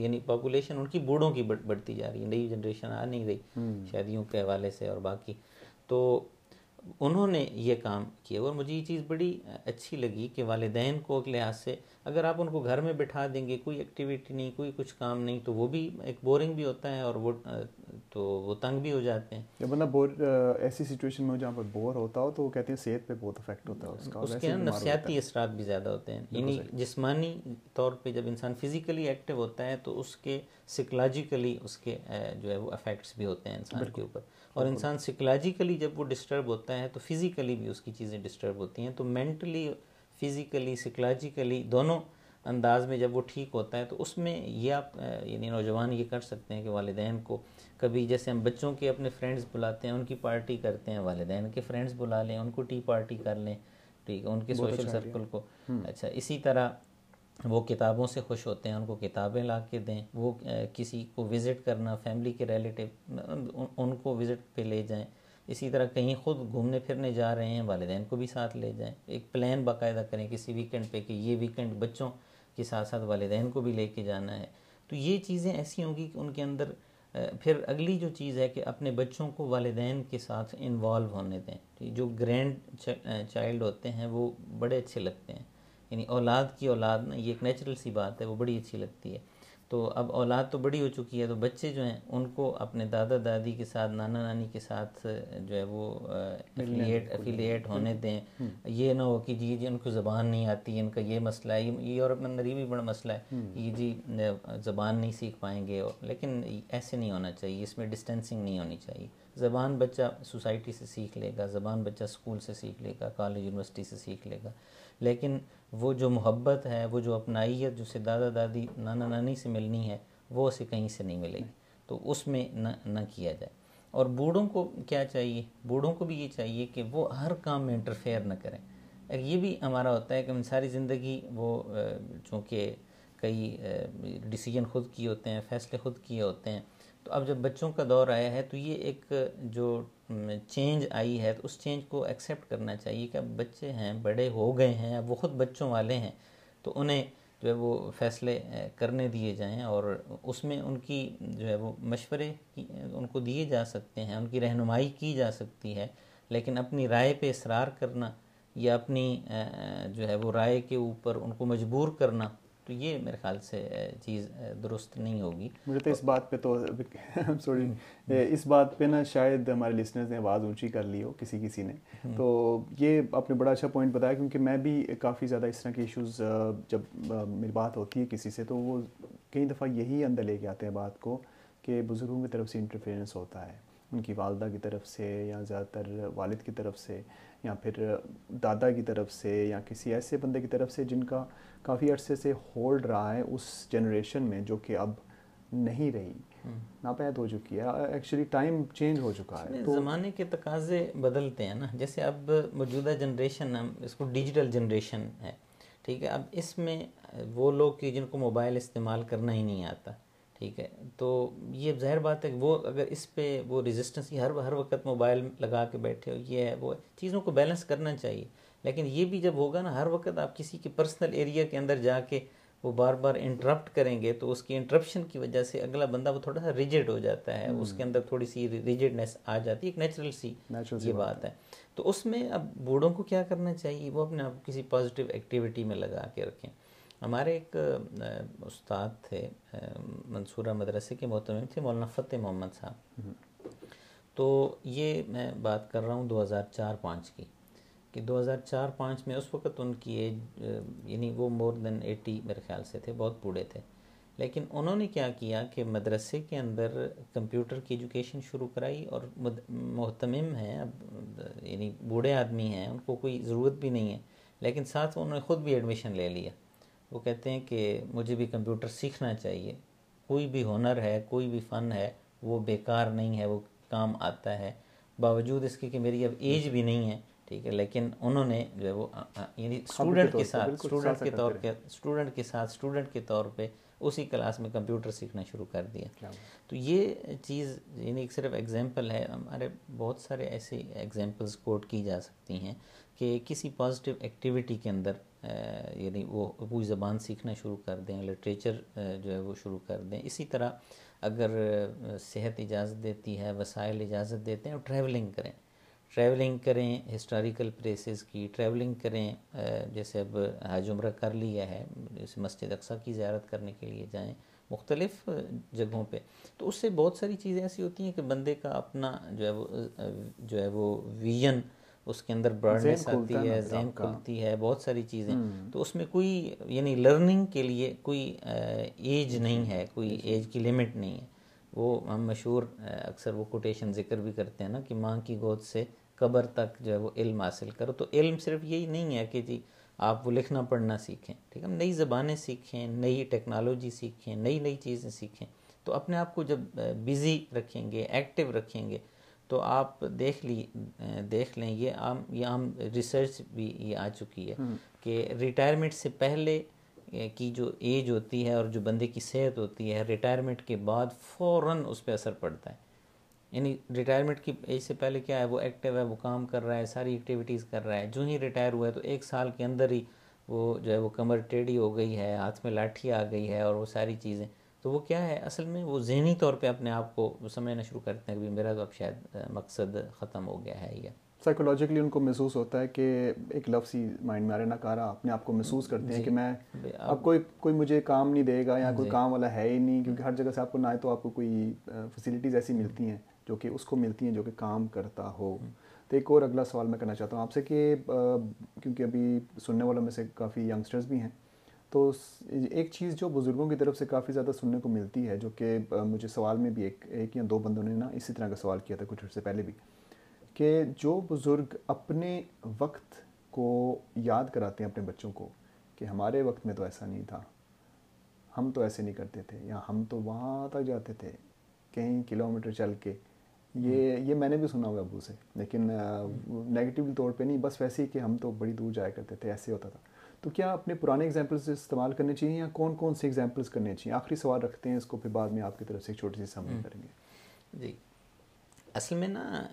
یعنی پاپولیشن ان کی بوڑھوں کی بڑھتی جا رہی ہے، نئی جنریشن آ نہیں رہی شادیوں کے حوالے سے اور باقی، تو انہوں نے یہ کام کیا۔ اور مجھے یہ چیز بڑی اچھی لگی کہ والدین کو ایک لحاظ سے اگر آپ ان کو گھر میں بٹھا دیں گے، کوئی ایکٹیویٹی نہیں، کوئی کچھ کام نہیں، تو وہ بھی ایک بورنگ بھی ہوتا ہے اور وہ تو وہ تنگ بھی ہو جاتے ہیں۔ جب بندہ بور ایسی سچویشن میں جہاں پر بور ہوتا ہو تو وہ کہتے ہیں صحت پہ بہت افیکٹ ہوتا ہے اس کا، اس کے نفسیاتی اثرات بھی زیادہ ہوتے ہیں۔ یعنی جسمانی طور پہ جب انسان فزیکلی ایکٹیو ہوتا ہے تو اس کے سائیکولوجیکلی اس کے جو ہے وہ افیکٹس بھی ہوتے ہیں انسان کے اوپر، اور انسان سائیکولوجیکلی جب وہ ڈسٹرب ہوتا ہے تو فزیکلی بھی اس کی چیزیں ڈسٹرب ہوتی ہیں۔ تو مینٹلی، فزیکلی، سائیکولوجیکلی دونوں انداز میں جب وہ ٹھیک ہوتا ہے تو اس میں یہ آپ یعنی نوجوان یہ کر سکتے ہیں کہ والدین کو کبھی، جیسے ہم بچوں کے اپنے فرینڈز بلاتے ہیں، ان کی پارٹی کرتے ہیں، والدین کے فرینڈز بلا لیں، ان کو ٹی پارٹی کر لیں، ٹھیک ہے، ان کے سوشل سرکل کو۔ اچھا، اسی طرح وہ کتابوں سے خوش ہوتے ہیں، ان کو کتابیں لا کے دیں، وہ کسی کو وزٹ کرنا، فیملی کے ریلیٹیو ان کو وزٹ پہ لے جائیں، اسی طرح کہیں خود گھومنے پھرنے جا رہے ہیں والدین کو بھی ساتھ لے جائیں، ایک پلان باقاعدہ کریں کسی ویکنڈ پہ کہ یہ ویکنڈ بچوں کے ساتھ ساتھ والدین کو بھی لے کے جانا ہے۔ تو یہ چیزیں ایسی ہوں گی کہ ان کے اندر پھر اگلی جو چیز ہے کہ اپنے بچوں کو والدین کے ساتھ انوالو ہونے دیں۔ جو گرینڈ چائلڈ ہوتے ہیں وہ بڑے اچھے لگتے ہیں، یعنی اولاد کی اولاد نا، یہ ایک نیچرل سی بات ہے، وہ بڑی اچھی لگتی ہے۔ تو اب اولاد تو بڑی ہو چکی ہے، تو بچے جو ہیں ان کو اپنے دادا دادی کے ساتھ، نانا نانی کے ساتھ جو ہے وہ افیلیٹ افیلیٹ ہونے دیں۔ یہ نہ ہو کہ جی جی ان کو زبان نہیں آتی، ان کا یہ مسئلہ ہے، یہ یورپ میں مغربی بھی بڑا مسئلہ ہے کہ جی زبان نہیں سیکھ پائیں گے، لیکن ایسے نہیں ہونا چاہیے، اس میں ڈسٹینسنگ نہیں ہونی چاہیے۔ زبان بچہ سوسائٹی سے سیکھ لے گا، زبان بچہ اسکول سے سیکھ لے گا، کالج یونیورسٹی سے سیکھ لے گا، لیکن وہ جو محبت ہے، وہ جو اپنائیت جو سے دادا دادی نانا نانی سے ملنی ہے، وہ اسے کہیں سے نہیں ملے گی، تو اس میں نہ نہ کیا جائے۔ اور بوڑھوں کو کیا چاہیے، بوڑھوں کو بھی یہ چاہیے کہ وہ ہر کام میں انٹرفیئر نہ کریں۔ یہ بھی ہمارا ہوتا ہے کہ ہم ساری زندگی وہ چونکہ کئی ڈیسیجن خود کیے ہوتے ہیں، فیصلے خود کیے ہوتے ہیں، تو اب جب بچوں کا دور آیا ہے تو یہ ایک جو چینج آئی ہے تو اس چینج کو ایکسیپٹ کرنا چاہیے کہ اب بچے ہیں، بڑے ہو گئے ہیں، اب وہ خود بچوں والے ہیں، تو انہیں جو ہے وہ فیصلے کرنے دیے جائیں اور اس میں ان کی جو ہے وہ مشورے ان کو دیے جا سکتے ہیں، ان کی رہنمائی کی جا سکتی ہے، لیکن اپنی رائے پہ اصرار کرنا یا اپنی جو ہے وہ رائے کے اوپر ان کو مجبور کرنا، تو یہ میرے خیال سے چیز درست نہیں ہوگی. مجھے تو اس بات پہ تو سوری اس بات پہ نا شاید ہمارے لسنرز نے آواز اونچی کر لی ہو کسی کسی نے. تو یہ آپ نے بڑا اچھا پوائنٹ بتایا، کیونکہ میں بھی کافی زیادہ اس طرح کے ایشوز جب میری بات ہوتی ہے کسی سے تو وہ کئی دفعہ یہی اندر لے کے آتے ہیں بات کو کہ بزرگوں کی طرف سے انٹرفیئرنس ہوتا ہے، ان کی والدہ کی طرف سے یا زیادہ تر والد کی طرف سے یا پھر دادا کی طرف سے یا کسی ایسے بندے کی طرف سے جن کا کافی عرصے سے ہولڈ رہا ہے اس جنریشن میں جو کہ اب نہیں رہی، ناپید ہو چکی ہے، ایکچولی ٹائم چینج ہو چکا ہے، زمانے کے تقاضے بدلتے ہیں نا. جیسے اب موجودہ جنریشن ہم اس کو ڈیجیٹل جنریشن ہے، ٹھیک ہے، اب اس میں وہ لوگ کہ جن کو موبائل استعمال کرنا ہی نہیں آتا، ٹھیک ہے، تو یہ ظاہر بات ہے کہ وہ اگر اس پہ وہ ریزسٹنس ہی ہر ہر وقت موبائل لگا کے بیٹھے ہو، یہ ہے وہ، چیزوں کو بیلنس کرنا چاہیے. لیکن یہ بھی جب ہوگا نا، ہر وقت آپ کسی کے پرسنل ایریا کے اندر جا کے وہ بار بار انٹرپٹ کریں گے تو اس کی انٹرپشن کی وجہ سے اگلا بندہ وہ تھوڑا سا ریجڈ ہو جاتا ہے، اس کے اندر تھوڑی سی ریجڈنس آ جاتی ہے، ایک نیچرل سی یہ بات ہے. تو اس میں اب بوڑھوں کو کیا کرنا چاہیے، وہ اپنے آپ کو کسی پازیٹیو ایکٹیویٹی میں لگا کے رکھیں. ہمارے ایک استاد تھے منصورہ مدرسے کے محترم تھے، مولانا فتح محمد صاحب. تو یہ میں بات کر رہا ہوں دو ہزار چار پانچ کی، کہ دو ہزار چار پانچ میں اس وقت ان کی ایج یعنی وہ مور دین ایٹی میرے خیال سے تھے، بہت بوڑھے تھے. لیکن انہوں نے کیا کیا کہ مدرسے کے اندر کمپیوٹر کی ایجوکیشن شروع کرائی، اور محتمم ہیں اب، یعنی بوڑھے آدمی ہیں، ان کو کوئی ضرورت بھی نہیں ہے، لیکن ساتھ انہوں نے خود بھی ایڈمیشن لے لیا. وہ کہتے ہیں کہ مجھے بھی کمپیوٹر سیکھنا چاہیے، کوئی بھی ہنر ہے، کوئی بھی فن ہے، وہ بیکار نہیں ہے، وہ کام آتا ہے، باوجود اس کے کہ میری اب ایج بھی نہیں ہے، ٹھیک ہے. لیکن انہوں نے جو ہے وہ یعنی اسٹوڈنٹ کے ساتھ اسٹوڈنٹ کے طور پہ اسٹوڈنٹ کے ساتھ اسٹوڈنٹ کے طور پہ اسی کلاس میں کمپیوٹر سیکھنا شروع کر دیا. تو یہ چیز یعنی ایک صرف ایگزامپل ہے، ہمارے بہت سارے ایسے ایگزامپلس کوٹ کی جا سکتی ہیں کہ کسی پازیٹیو ایکٹیویٹی کے اندر یعنی وہ کوئی زبان سیکھنا شروع کر دیں، لٹریچر جو ہے وہ شروع کر دیں. اسی طرح اگر صحت اجازت دیتی ہے، وسائل اجازت دیتے ہیں، اور ٹریولنگ کریں ٹریولنگ کریں ہسٹوریکل پلیسز کی ٹریولنگ کریں. جیسے اب حج عمرہ کر لیا ہے، جیسے مسجد اقصیٰ کی زیارت کرنے کے لیے جائیں مختلف جگہوں پہ. تو اس سے بہت ساری چیزیں ایسی ہوتی ہیں کہ بندے کا اپنا جو ہے وہ جو ہے وہ ویژن اس کے اندر براڈنس آتی ہے، ذہن کھلتی ہے، بہت ساری چیزیں. تو اس میں کوئی یعنی لرننگ کے لیے کوئی ایج نہیں ہے، کوئی ایج کی لمٹ نہیں ہے. وہ ہم مشہور اکثر وہ کوٹیشن ذکر بھی کرتے ہیں نا کہ ماں کی گود سے قبر تک جو ہے وہ علم حاصل کرو. تو علم صرف یہی نہیں ہے کہ جی آپ وہ لکھنا پڑھنا سیکھیں، ٹھیک ہے، نئی زبانیں سیکھیں، نئی ٹیکنالوجی سیکھیں، نئی نئی چیزیں سیکھیں. تو اپنے آپ کو جب بیزی رکھیں گے، ایکٹیو رکھیں گے، تو آپ دیکھ لی دیکھ لیں یہ عام یہ عام ریسرچ بھی یہ آ چکی ہے کہ ریٹائرمنٹ سے پہلے کی جو ایج ہوتی ہے اور جو بندے کی صحت ہوتی ہے، ریٹائرمنٹ کے بعد فوراً اس پہ اثر پڑتا ہے. یعنی ریٹائرمنٹ کی ایج سے پہلے کیا ہے، وہ ایکٹیو ہے، وہ کام کر رہا ہے، ساری ایکٹیویٹیز کر رہا ہے. جو ہی ریٹائر ہوا ہے تو ایک سال کے اندر ہی وہ جو ہے وہ کمر ٹیڑھی ہو گئی ہے، ہاتھ میں لاٹھی آ گئی ہے، اور وہ ساری چیزیں. تو وہ کیا ہے، اصل میں وہ ذہنی طور پہ اپنے آپ کو سمجھنا شروع کرتے ہیں کہ میرا تو اب شاید مقصد ختم ہو گیا ہے. یا سائیکولوجیکلی ان کو محسوس ہوتا ہے کہ ایک لفظ ہی مائنڈ میں آ رہا ہے، ناکارا، اپنے آپ کو محسوس کرتے ہیں کہ میں اب کوئی کوئی مجھے کام نہیں دے گا، یا کوئی کام والا ہے ہی نہیں، کیونکہ ہر جگہ سے آپ کو نہ تو آپ کو کوئی فیسلٹیز ایسی ملتی ہیں جو کہ اس کو ملتی ہیں جو کہ کام کرتا ہو. تو ایک اور اگلا سوال میں کرنا چاہتا ہوں آپ سے کہ کیونکہ ابھی سننے والوں میں سے کافی ینگسٹرز بھی ہیں، تو ایک چیز جو بزرگوں کی طرف سے کافی زیادہ سننے کو ملتی ہے، جو کہ مجھے سوال میں بھی ایک ایک یا دو بندوں نے نا اسی طرح کا سوال کیا تھا کچھ عرصے پہلے بھی، کہ جو بزرگ اپنے وقت کو یاد کراتے ہیں اپنے بچوں کو کہ ہمارے وقت میں تو ایسا نہیں تھا، ہم تو ایسے نہیں کرتے تھے، یا ہم تو وہاں تک جاتے تھے کئی کلومیٹر چل کے. یہ یہ میں نے بھی سنا ہوا ابو سے، لیکن نیگیٹو طور پہ نہیں، بس ویسے ہی کہ ہم تو بڑی دور جایا کرتے تھے، ایسے ہوتا تھا. تو کیا اپنے پرانے ایگزامپلس استعمال کرنے چاہیے، یا کون کون سے ایگزامپلس کرنے چاہیے؟ آخری سوال رکھتے ہیں اس کو، پھر بعد میں آپ کی طرف سے ایک چھوٹی سی سمجھ کریں گے. جی اصل میں نا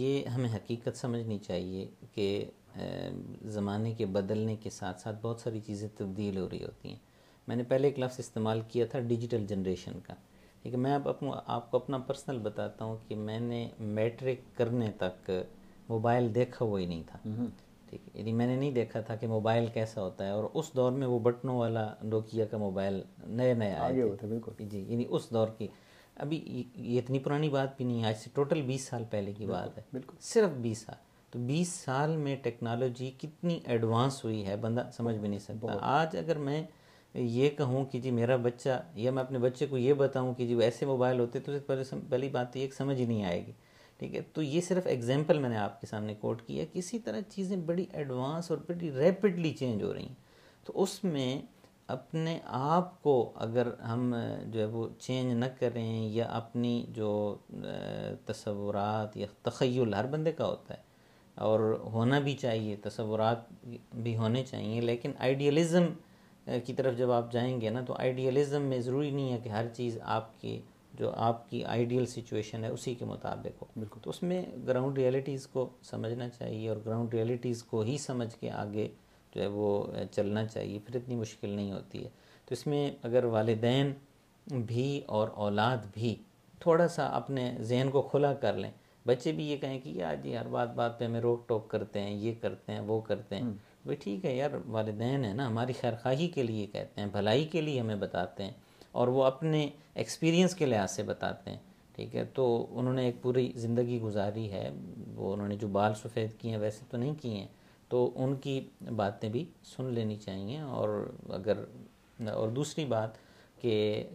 یہ ہمیں حقیقت سمجھنی چاہیے کہ زمانے کے بدلنے کے ساتھ ساتھ بہت ساری چیزیں تبدیل ہو رہی ہوتی ہیں. میں نے پہلے ایک لفظ استعمال کیا تھا ڈیجیٹل جنریشن کا، ٹھیک ہے. میں اب آپ کو اپنا پرسنل بتاتا ہوں کہ میں نے میٹرک کرنے تک موبائل دیکھا ہوا ہی نہیں تھا، ٹھیک ہے. یعنی میں نے نہیں دیکھا تھا کہ موبائل کیسا ہوتا ہے، اور اس دور میں وہ بٹنوں والا نوکیا کا موبائل نئے نئے آئے تھے، بالکل جی. یعنی اس دور کی، ابھی یہ اتنی پرانی بات بھی نہیں ہے، آج سے ٹوٹل بیس سال پہلے کی بات ہے، بالکل صرف بیس سال. تو بیس سال میں ٹیکنالوجی کتنی ایڈوانس ہوئی ہے، بندہ سمجھ بھی نہیں سکتا. آج اگر میں یہ کہوں کہ جی میرا بچہ، یا میں اپنے بچے کو یہ بتاؤں کہ جی ایسے موبائل ہوتے، تو پہلی بات تو یہ سمجھ ہی نہیں آئے گی، ٹھیک ہے. تو یہ صرف اگزامپل میں نے آپ کے سامنے کوٹ کیا کہ اسی طرح چیزیں بڑی ایڈوانس اور بڑی ریپڈلی چینج ہو رہی ہیں. تو اس میں اپنے آپ کو اگر ہم جو ہے وہ چینج نہ کریں، یا اپنی جو تصورات یا تخیل ہر بندے کا ہوتا ہے اور ہونا بھی چاہیے، تصورات بھی ہونے چاہیے، لیکن آئیڈیلزم کی طرف جب آپ جائیں گے نا، تو آئیڈیلزم میں ضروری نہیں ہے کہ ہر چیز آپ کی جو آپ کی آئیڈیل سچویشن ہے اسی کے مطابق ہو. بالکل. تو اس میں گراؤنڈ ریئلٹیز کو سمجھنا چاہیے، اور گراؤنڈ ریئلٹیز کو ہی سمجھ کے آگے جو ہے وہ چلنا چاہیے، پھر اتنی مشکل نہیں ہوتی ہے. تو اس میں اگر والدین بھی اور اولاد بھی تھوڑا سا اپنے ذہن کو کھلا کر لیں، بچے بھی یہ کہیں کہ یار جی ہر بات بات پہ ہمیں روک ٹوک کرتے ہیں، یہ کرتے ہیں، وہ کرتے ہیں. بھائی ٹھیک ہے یار، والدین ہیں نا، ہماری خیرخواہی کے لیے کہتے ہیں، بھلائی کے لیے ہمیں بتاتے ہیں، اور وہ اپنے ایکسپیرینس کے لحاظ سے بتاتے ہیں، ٹھیک ہے. تو انہوں نے ایک پوری زندگی گزاری ہے، وہ انہوں نے جو بال سفید کیے ہیں ویسے تو نہیں کیے ہیں، تو ان کی باتیں بھی سن لینی چاہیے. اور اگر اور دوسری بات کہ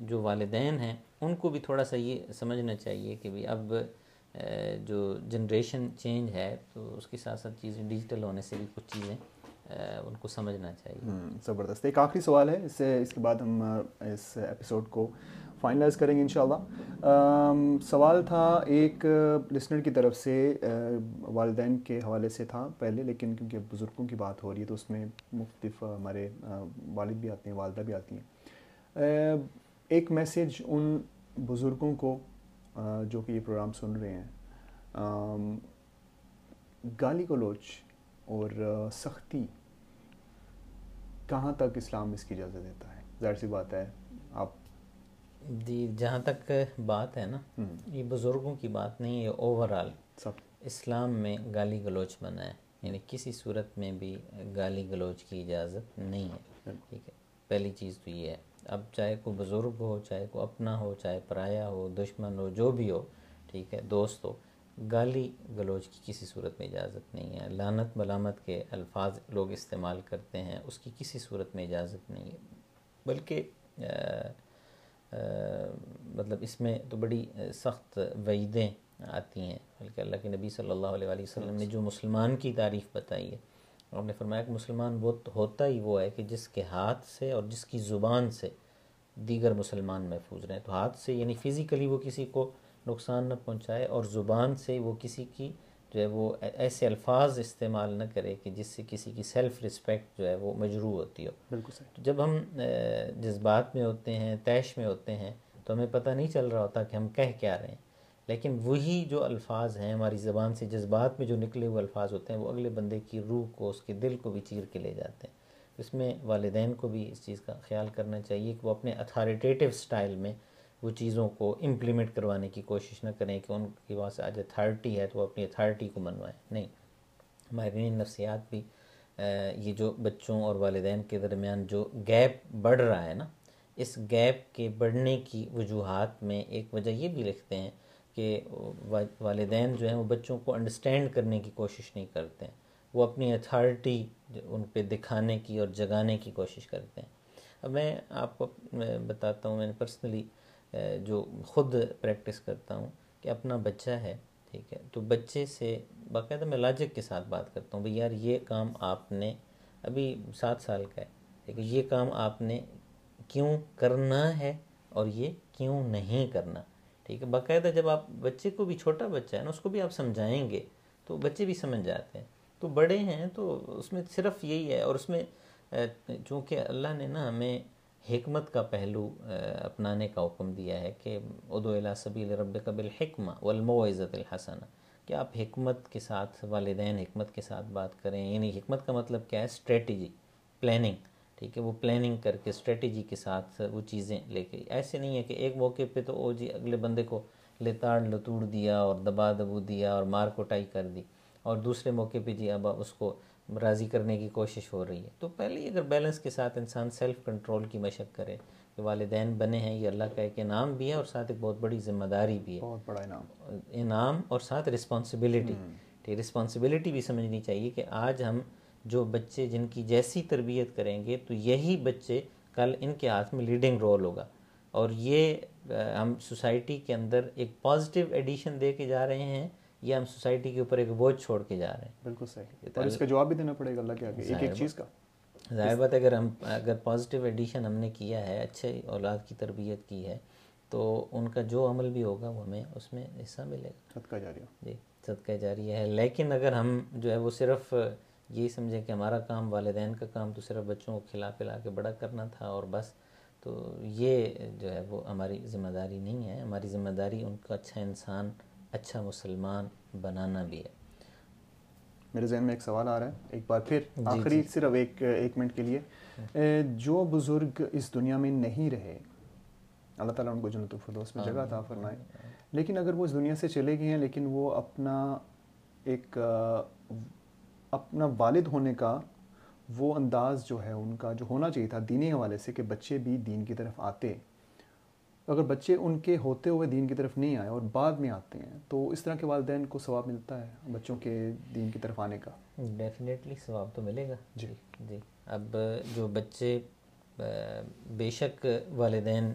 جو والدین ہیں ان کو بھی تھوڑا سا یہ سمجھنا چاہیے کہ بھائی اب جو جنریشن چینج ہے، تو اس کے ساتھ ساتھ چیزیں ڈیجیٹل ہونے سے بھی کچھ چیزیں ان کو سمجھنا چاہیے. زبردست. ایک آخری سوال ہے، اس سے اس کے بعد ہم اس ایپیسوڈ کو فائنلائز کریں گے انشاءاللہ. سوال تھا ایک لسنر کی طرف سے، والدین کے حوالے سے تھا پہلے، لیکن کیونکہ بزرگوں کی بات ہو رہی ہے تو اس میں مختلف ہمارے والد بھی آتے ہیں، والدہ بھی آتی ہیں. ایک میسج ان بزرگوں کو جو کہ یہ پروگرام سن رہے ہیں، گالی گلوچ اور سختی کہاں تک اسلام اس کی اجازت دیتا ہے؟ ظاہر سی بات ہے آپ جی، جہاں تک بات ہے نا، یہ بزرگوں کی بات نہیں ہے، اوور آل سب اسلام میں گالی گلوچ بنا ہے، یعنی کسی صورت میں بھی گالی گلوچ کی اجازت نہیں ہے، ٹھیک ہے. پہلی چیز تو یہ ہے، اب چاہے کوئی بزرگ ہو، چاہے کوئی اپنا ہو، چاہے پرایا ہو، دشمن ہو، جو بھی ہو، ٹھیک ہے، دوست ہو، گالی گلوچ کی کسی صورت میں اجازت نہیں ہے. لعنت ملامت کے الفاظ لوگ استعمال کرتے ہیں، اس کی کسی صورت میں اجازت نہیں ہے. بلکہ آ, آ, مطلب اس میں تو بڑی سخت وعیدیں آتی ہیں، بلکہ اللہ کے نبی صلی اللہ علیہ وآلہ وسلم نے جو مسلمان کی تعریف بتائی ہے، آپ نے فرمایا کہ مسلمان وہ ہوتا ہی وہ ہے کہ جس کے ہاتھ سے اور جس کی زبان سے دیگر مسلمان محفوظ رہیں. تو ہاتھ سے یعنی فزیکلی وہ کسی کو نقصان نہ پہنچائے، اور زبان سے وہ کسی کی جو ہے وہ ایسے الفاظ استعمال نہ کرے کہ جس سے کسی کی سیلف رسپیکٹ جو ہے وہ مجروح ہوتی ہو. بالکل صحیح. جب ہم جذبات میں ہوتے ہیں، طیش میں ہوتے ہیں، تو ہمیں پتہ نہیں چل رہا ہوتا کہ ہم کہہ کیا رہے ہیں، لیکن وہی جو الفاظ ہیں ہماری زبان سے جذبات میں جو نکلے ہوئے الفاظ ہوتے ہیں، وہ اگلے بندے کی روح کو، اس کے دل کو بھی چیر کے لے جاتے ہیں. اس میں والدین کو بھی اس چیز کا خیال کرنا چاہیے کہ وہ اپنے اتھارٹیٹیو سٹائل میں وہ چیزوں کو امپلیمنٹ کروانے کی کوشش نہ کریں کہ ان کے پاس آج اتھارٹی ہے تو وہ اپنی اتھارٹی کو منوائیں. نہیں، ماہرین نفسیات بھی یہ جو بچوں اور والدین کے درمیان جو گیپ بڑھ رہا ہے نا، اس گیپ کے بڑھنے کی وجوہات میں ایک وجہ یہ بھی لکھتے ہیں کہ والدین جو ہیں وہ بچوں کو انڈرسٹینڈ کرنے کی کوشش نہیں کرتے ہیں، وہ اپنی اتھارٹی ان پہ دکھانے کی اور جگانے کی کوشش کرتے ہیں. اب میں آپ کو بتاتا ہوں، میں پرسنلی جو خود پریکٹس کرتا ہوں کہ اپنا بچہ ہے، ٹھیک ہے، تو بچے سے باقاعدہ میں لاجک کے ساتھ بات کرتا ہوں. بھئی یار یہ کام آپ نے، ابھی سات سال کا ہے، ٹھیک ہے، یہ کام آپ نے کیوں کرنا ہے اور یہ کیوں نہیں کرنا، ٹھیک ہے. باقاعدہ جب آپ بچے کو بھی، چھوٹا بچہ ہے نا، اس کو بھی آپ سمجھائیں گے تو بچے بھی سمجھ جاتے ہیں. تو بڑے ہیں تو اس میں صرف یہی ہے، اور اس میں چونکہ اللہ نے نا ہمیں حکمت کا پہلو اپنانے کا حکم دیا ہے کہ ادعو الی سبیل ربک بالحکمہ والموعظۃ الحسنہ، کہ آپ حکمت کے ساتھ، والدین حکمت کے ساتھ بات کریں. یعنی حکمت کا مطلب کیا ہے؟ Strategy, planning. ٹھیک ہے، وہ پلاننگ کر کے اسٹریٹجی کے ساتھ وہ چیزیں لے کے، ایسے نہیں ہے کہ ایک موقع پہ تو او جی اگلے بندے کو لتاڑ لتوڑ دیا اور دبا دبو دیا اور مار کوٹائی کر دی، اور دوسرے موقع پہ جی اب اس کو راضی کرنے کی کوشش ہو رہی ہے. تو پہلے اگر بیلنس کے ساتھ انسان سیلف کنٹرول کی مشق کرے کہ والدین بنے ہیں، یہ اللہ کا ایک انعام بھی ہے اور ساتھ ایک بہت بڑی ذمہ داری بھی ہے، بہت بڑا انعام انعام اور ساتھ رسپانسبلٹی. ٹھیک، رسپانسبلٹی بھی سمجھنی چاہیے کہ آج ہم جو بچے جن کی جیسی تربیت کریں گے تو یہی بچے کل ان کے ہاتھ میں لیڈنگ رول ہوگا، اور یہ ہم سوسائٹی کے اندر ایک پازیٹیو ایڈیشن دے کے جا رہے ہیں، یہ ہم سوسائٹی کے اوپر ایک بوجھ چھوڑ کے جا رہے ہیں. بالکل صحیح، اور اس کا جواب بھی دینا پڑے گا اللہ کے آگے ایک ایک چیز کا. ظاہر بات ہے اگر ہم اگر پازیٹیو ایڈیشن ہم نے کیا ہے، اچھے اولاد کی تربیت کی ہے، تو ان کا جو عمل بھی ہوگا وہ ہمیں اس میں حصہ ملے گا. صدقہ جاریہ. جی صدقہ جاریہ ہے. لیکن اگر ہم جو ہے وہ صرف یہی سمجھیں کہ ہمارا کام، والدین کا کام تو صرف بچوں کو کھلا پلا کے بڑا کرنا تھا اور بس، تو یہ جو ہے وہ ہماری ذمہ داری نہیں ہے. ہماری ذمہ داری ان کا اچھا انسان، اچھا مسلمان بنانا بھی ہے. میرے ذہن میں ایک سوال آ رہا ہے ایک بار پھر، جی آخری جی صرف ایک ایک منٹ کے لیے. جو بزرگ اس دنیا میں نہیں رہے، اللہ تعالیٰ ان کو جنت الفردوس میں جگہ عطا فرمائے، لیکن اگر وہ اس دنیا سے چلے گئے ہیں لیکن وہ اپنا ایک اپنا والد ہونے کا وہ انداز جو ہے ان کا جو ہونا چاہیے تھا دینی حوالے سے کہ بچے بھی دین کی طرف آتے، اگر بچے ان کے ہوتے ہوئے دین کی طرف نہیں آئے اور بعد میں آتے ہیں، تو اس طرح کے والدین کو ثواب ملتا ہے بچوں کے دین کی طرف آنے کا؟ ڈیفینیٹلی ثواب تو ملے گا. جی جی. اب جو بچے بے شک والدین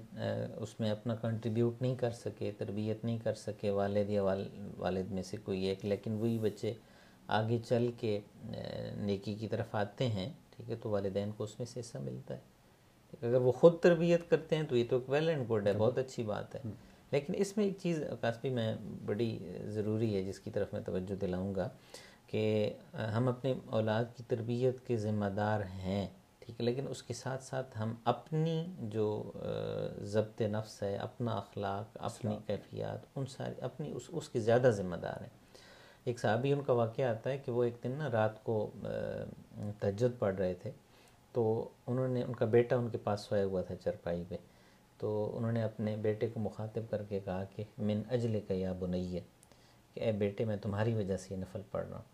اس میں اپنا کنٹریبیوٹ نہیں کر سکے، تربیت نہیں کر سکے، والد یا والد میں سے کوئی ایک، لیکن وہی بچے آگے چل کے نیکی کی طرف آتے ہیں، ٹھیک ہے، تو والدین کو اس میں سے حصہ ملتا ہے. اگر وہ خود تربیت کرتے ہیں تو یہ تو ویل اینڈ گڈ ہے، بہت اچھی بات ہے. لیکن اس میں ایک چیز قاسمی میں بڑی ضروری ہے جس کی طرف میں توجہ دلاؤں گا کہ ہم اپنے اولاد کی تربیت کے ذمہ دار ہیں، ٹھیک ہے، لیکن اس کے ساتھ ساتھ ہم اپنی جو ضبط نفس ہے، اپنا اخلاق، اپنی کیفیات، ان ساری اپنی اس اس کے زیادہ ذمہ دار ہیں. ایک صحابی ان کا واقعہ آتا ہے کہ وہ ایک دن نا رات کو تہجد پڑھ رہے تھے، تو انہوں نے ان کا بیٹا ان کے پاس سویا ہوا تھا چرپائی پہ، تو انہوں نے اپنے بیٹے کو مخاطب کر کے کہا کہ من اجل کا یا بنیہ، کہ اے بیٹے میں تمہاری وجہ سے یہ نفل پڑھ رہا ہوں.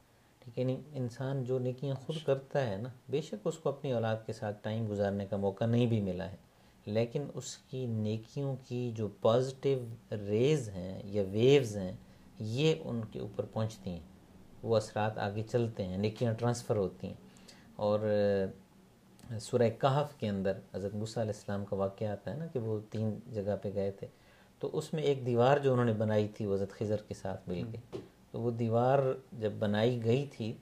ٹھیک ہے، یعنی انسان جو نیکیاں خود کرتا ہے نا، بے شک اس کو اپنی اولاد کے ساتھ ٹائم گزارنے کا موقع نہیں بھی ملا ہے، لیکن اس کی نیکیوں کی جو پازیٹیو ریز ہیں یا ویوز ہیں، یہ ان کے اوپر پہنچتی ہیں، وہ اثرات آگے چلتے ہیں، نیکیاں ٹرانسفر ہوتی ہیں. اور سورہ کہف کے اندر حضرت موسیٰ علیہ السلام کا واقعہ آتا ہے نا کہ وہ تین جگہ پہ گئے تھے، تو اس میں ایک دیوار جو انہوں نے بنائی تھی حضرت خضر کے ساتھ مل کے، تو وہ دیوار جب بنائی گئی تھی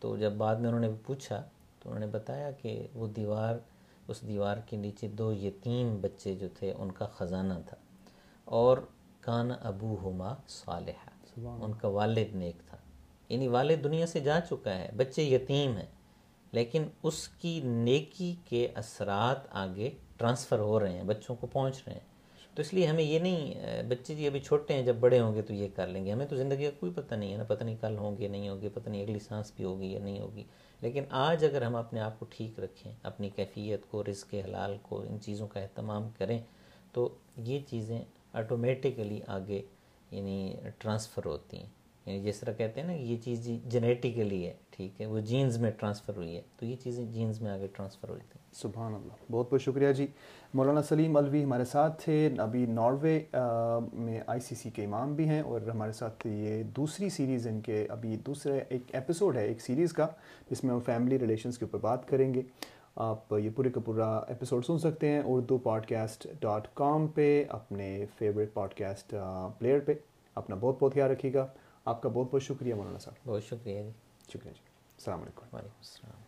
تو جب بعد میں انہوں نے پوچھا تو انہوں نے بتایا کہ وہ دیوار، اس دیوار کے نیچے دو یتیم بچے جو تھے ان کا خزانہ تھا، اور کان ابوہما صالحا، ان کا والد نیک تھا. یعنی والد دنیا سے جا چکا ہے، بچے یتیم ہیں، لیکن اس کی نیکی کے اثرات آگے ٹرانسفر ہو رہے ہیں، بچوں کو پہنچ رہے ہیں. تو اس لیے ہمیں یہ نہیں، بچے جی ابھی چھوٹے ہیں، جب بڑے ہوں گے تو یہ کر لیں گے، ہمیں تو زندگی کا کوئی پتہ نہیں ہے نا، پتہ نہیں کل ہوں گے نہیں ہوں گے، پتہ نہیں اگلی سانس بھی ہوگی یا نہیں ہوگی. لیکن آج اگر ہم اپنے آپ کو ٹھیک رکھیں، اپنی کیفیت کو، رزق حلال کو، ان چیزوں کا اہتمام کریں، تو یہ چیزیں آٹومیٹیکلی آگے یعنی ٹرانسفر ہوتی ہیں. یعنی جس طرح کہتے ہیں نا یہ چیز جینیٹیکلی ہے، ٹھیک ہے، وہ جینز میں ٹرانسفر ہوئی ہے، تو یہ چیزیں جینز میں آگے ٹرانسفر ہوئی تھیں. سبحان اللہ، بہت بہت شکریہ جی. مولانا سلیم الوی ہمارے ساتھ تھے، ابھی ناروے میں آئی سی سی کے امام بھی ہیں، اور ہمارے ساتھ یہ دوسری سیریز ان کے ابھی دوسرے ایک ایپیسوڈ ہے ایک سیریز کا جس میں ہم فیملی ریلیشنز کے اوپر بات کریں گے. آپ یہ پورے کا پورا ایپیسوڈ سن سکتے ہیں Urdu podcast dot com پہ، اپنے فیوریٹ پوڈ کاسٹ پلیئر پہ. اپنا بہت بہت خیال رکھیے گا. آپ کا بہت بہت شکریہ مولانا صاحب. بہت شکریہ جی. شکریہ جی. السلام علیکم. وعلیکم السلام.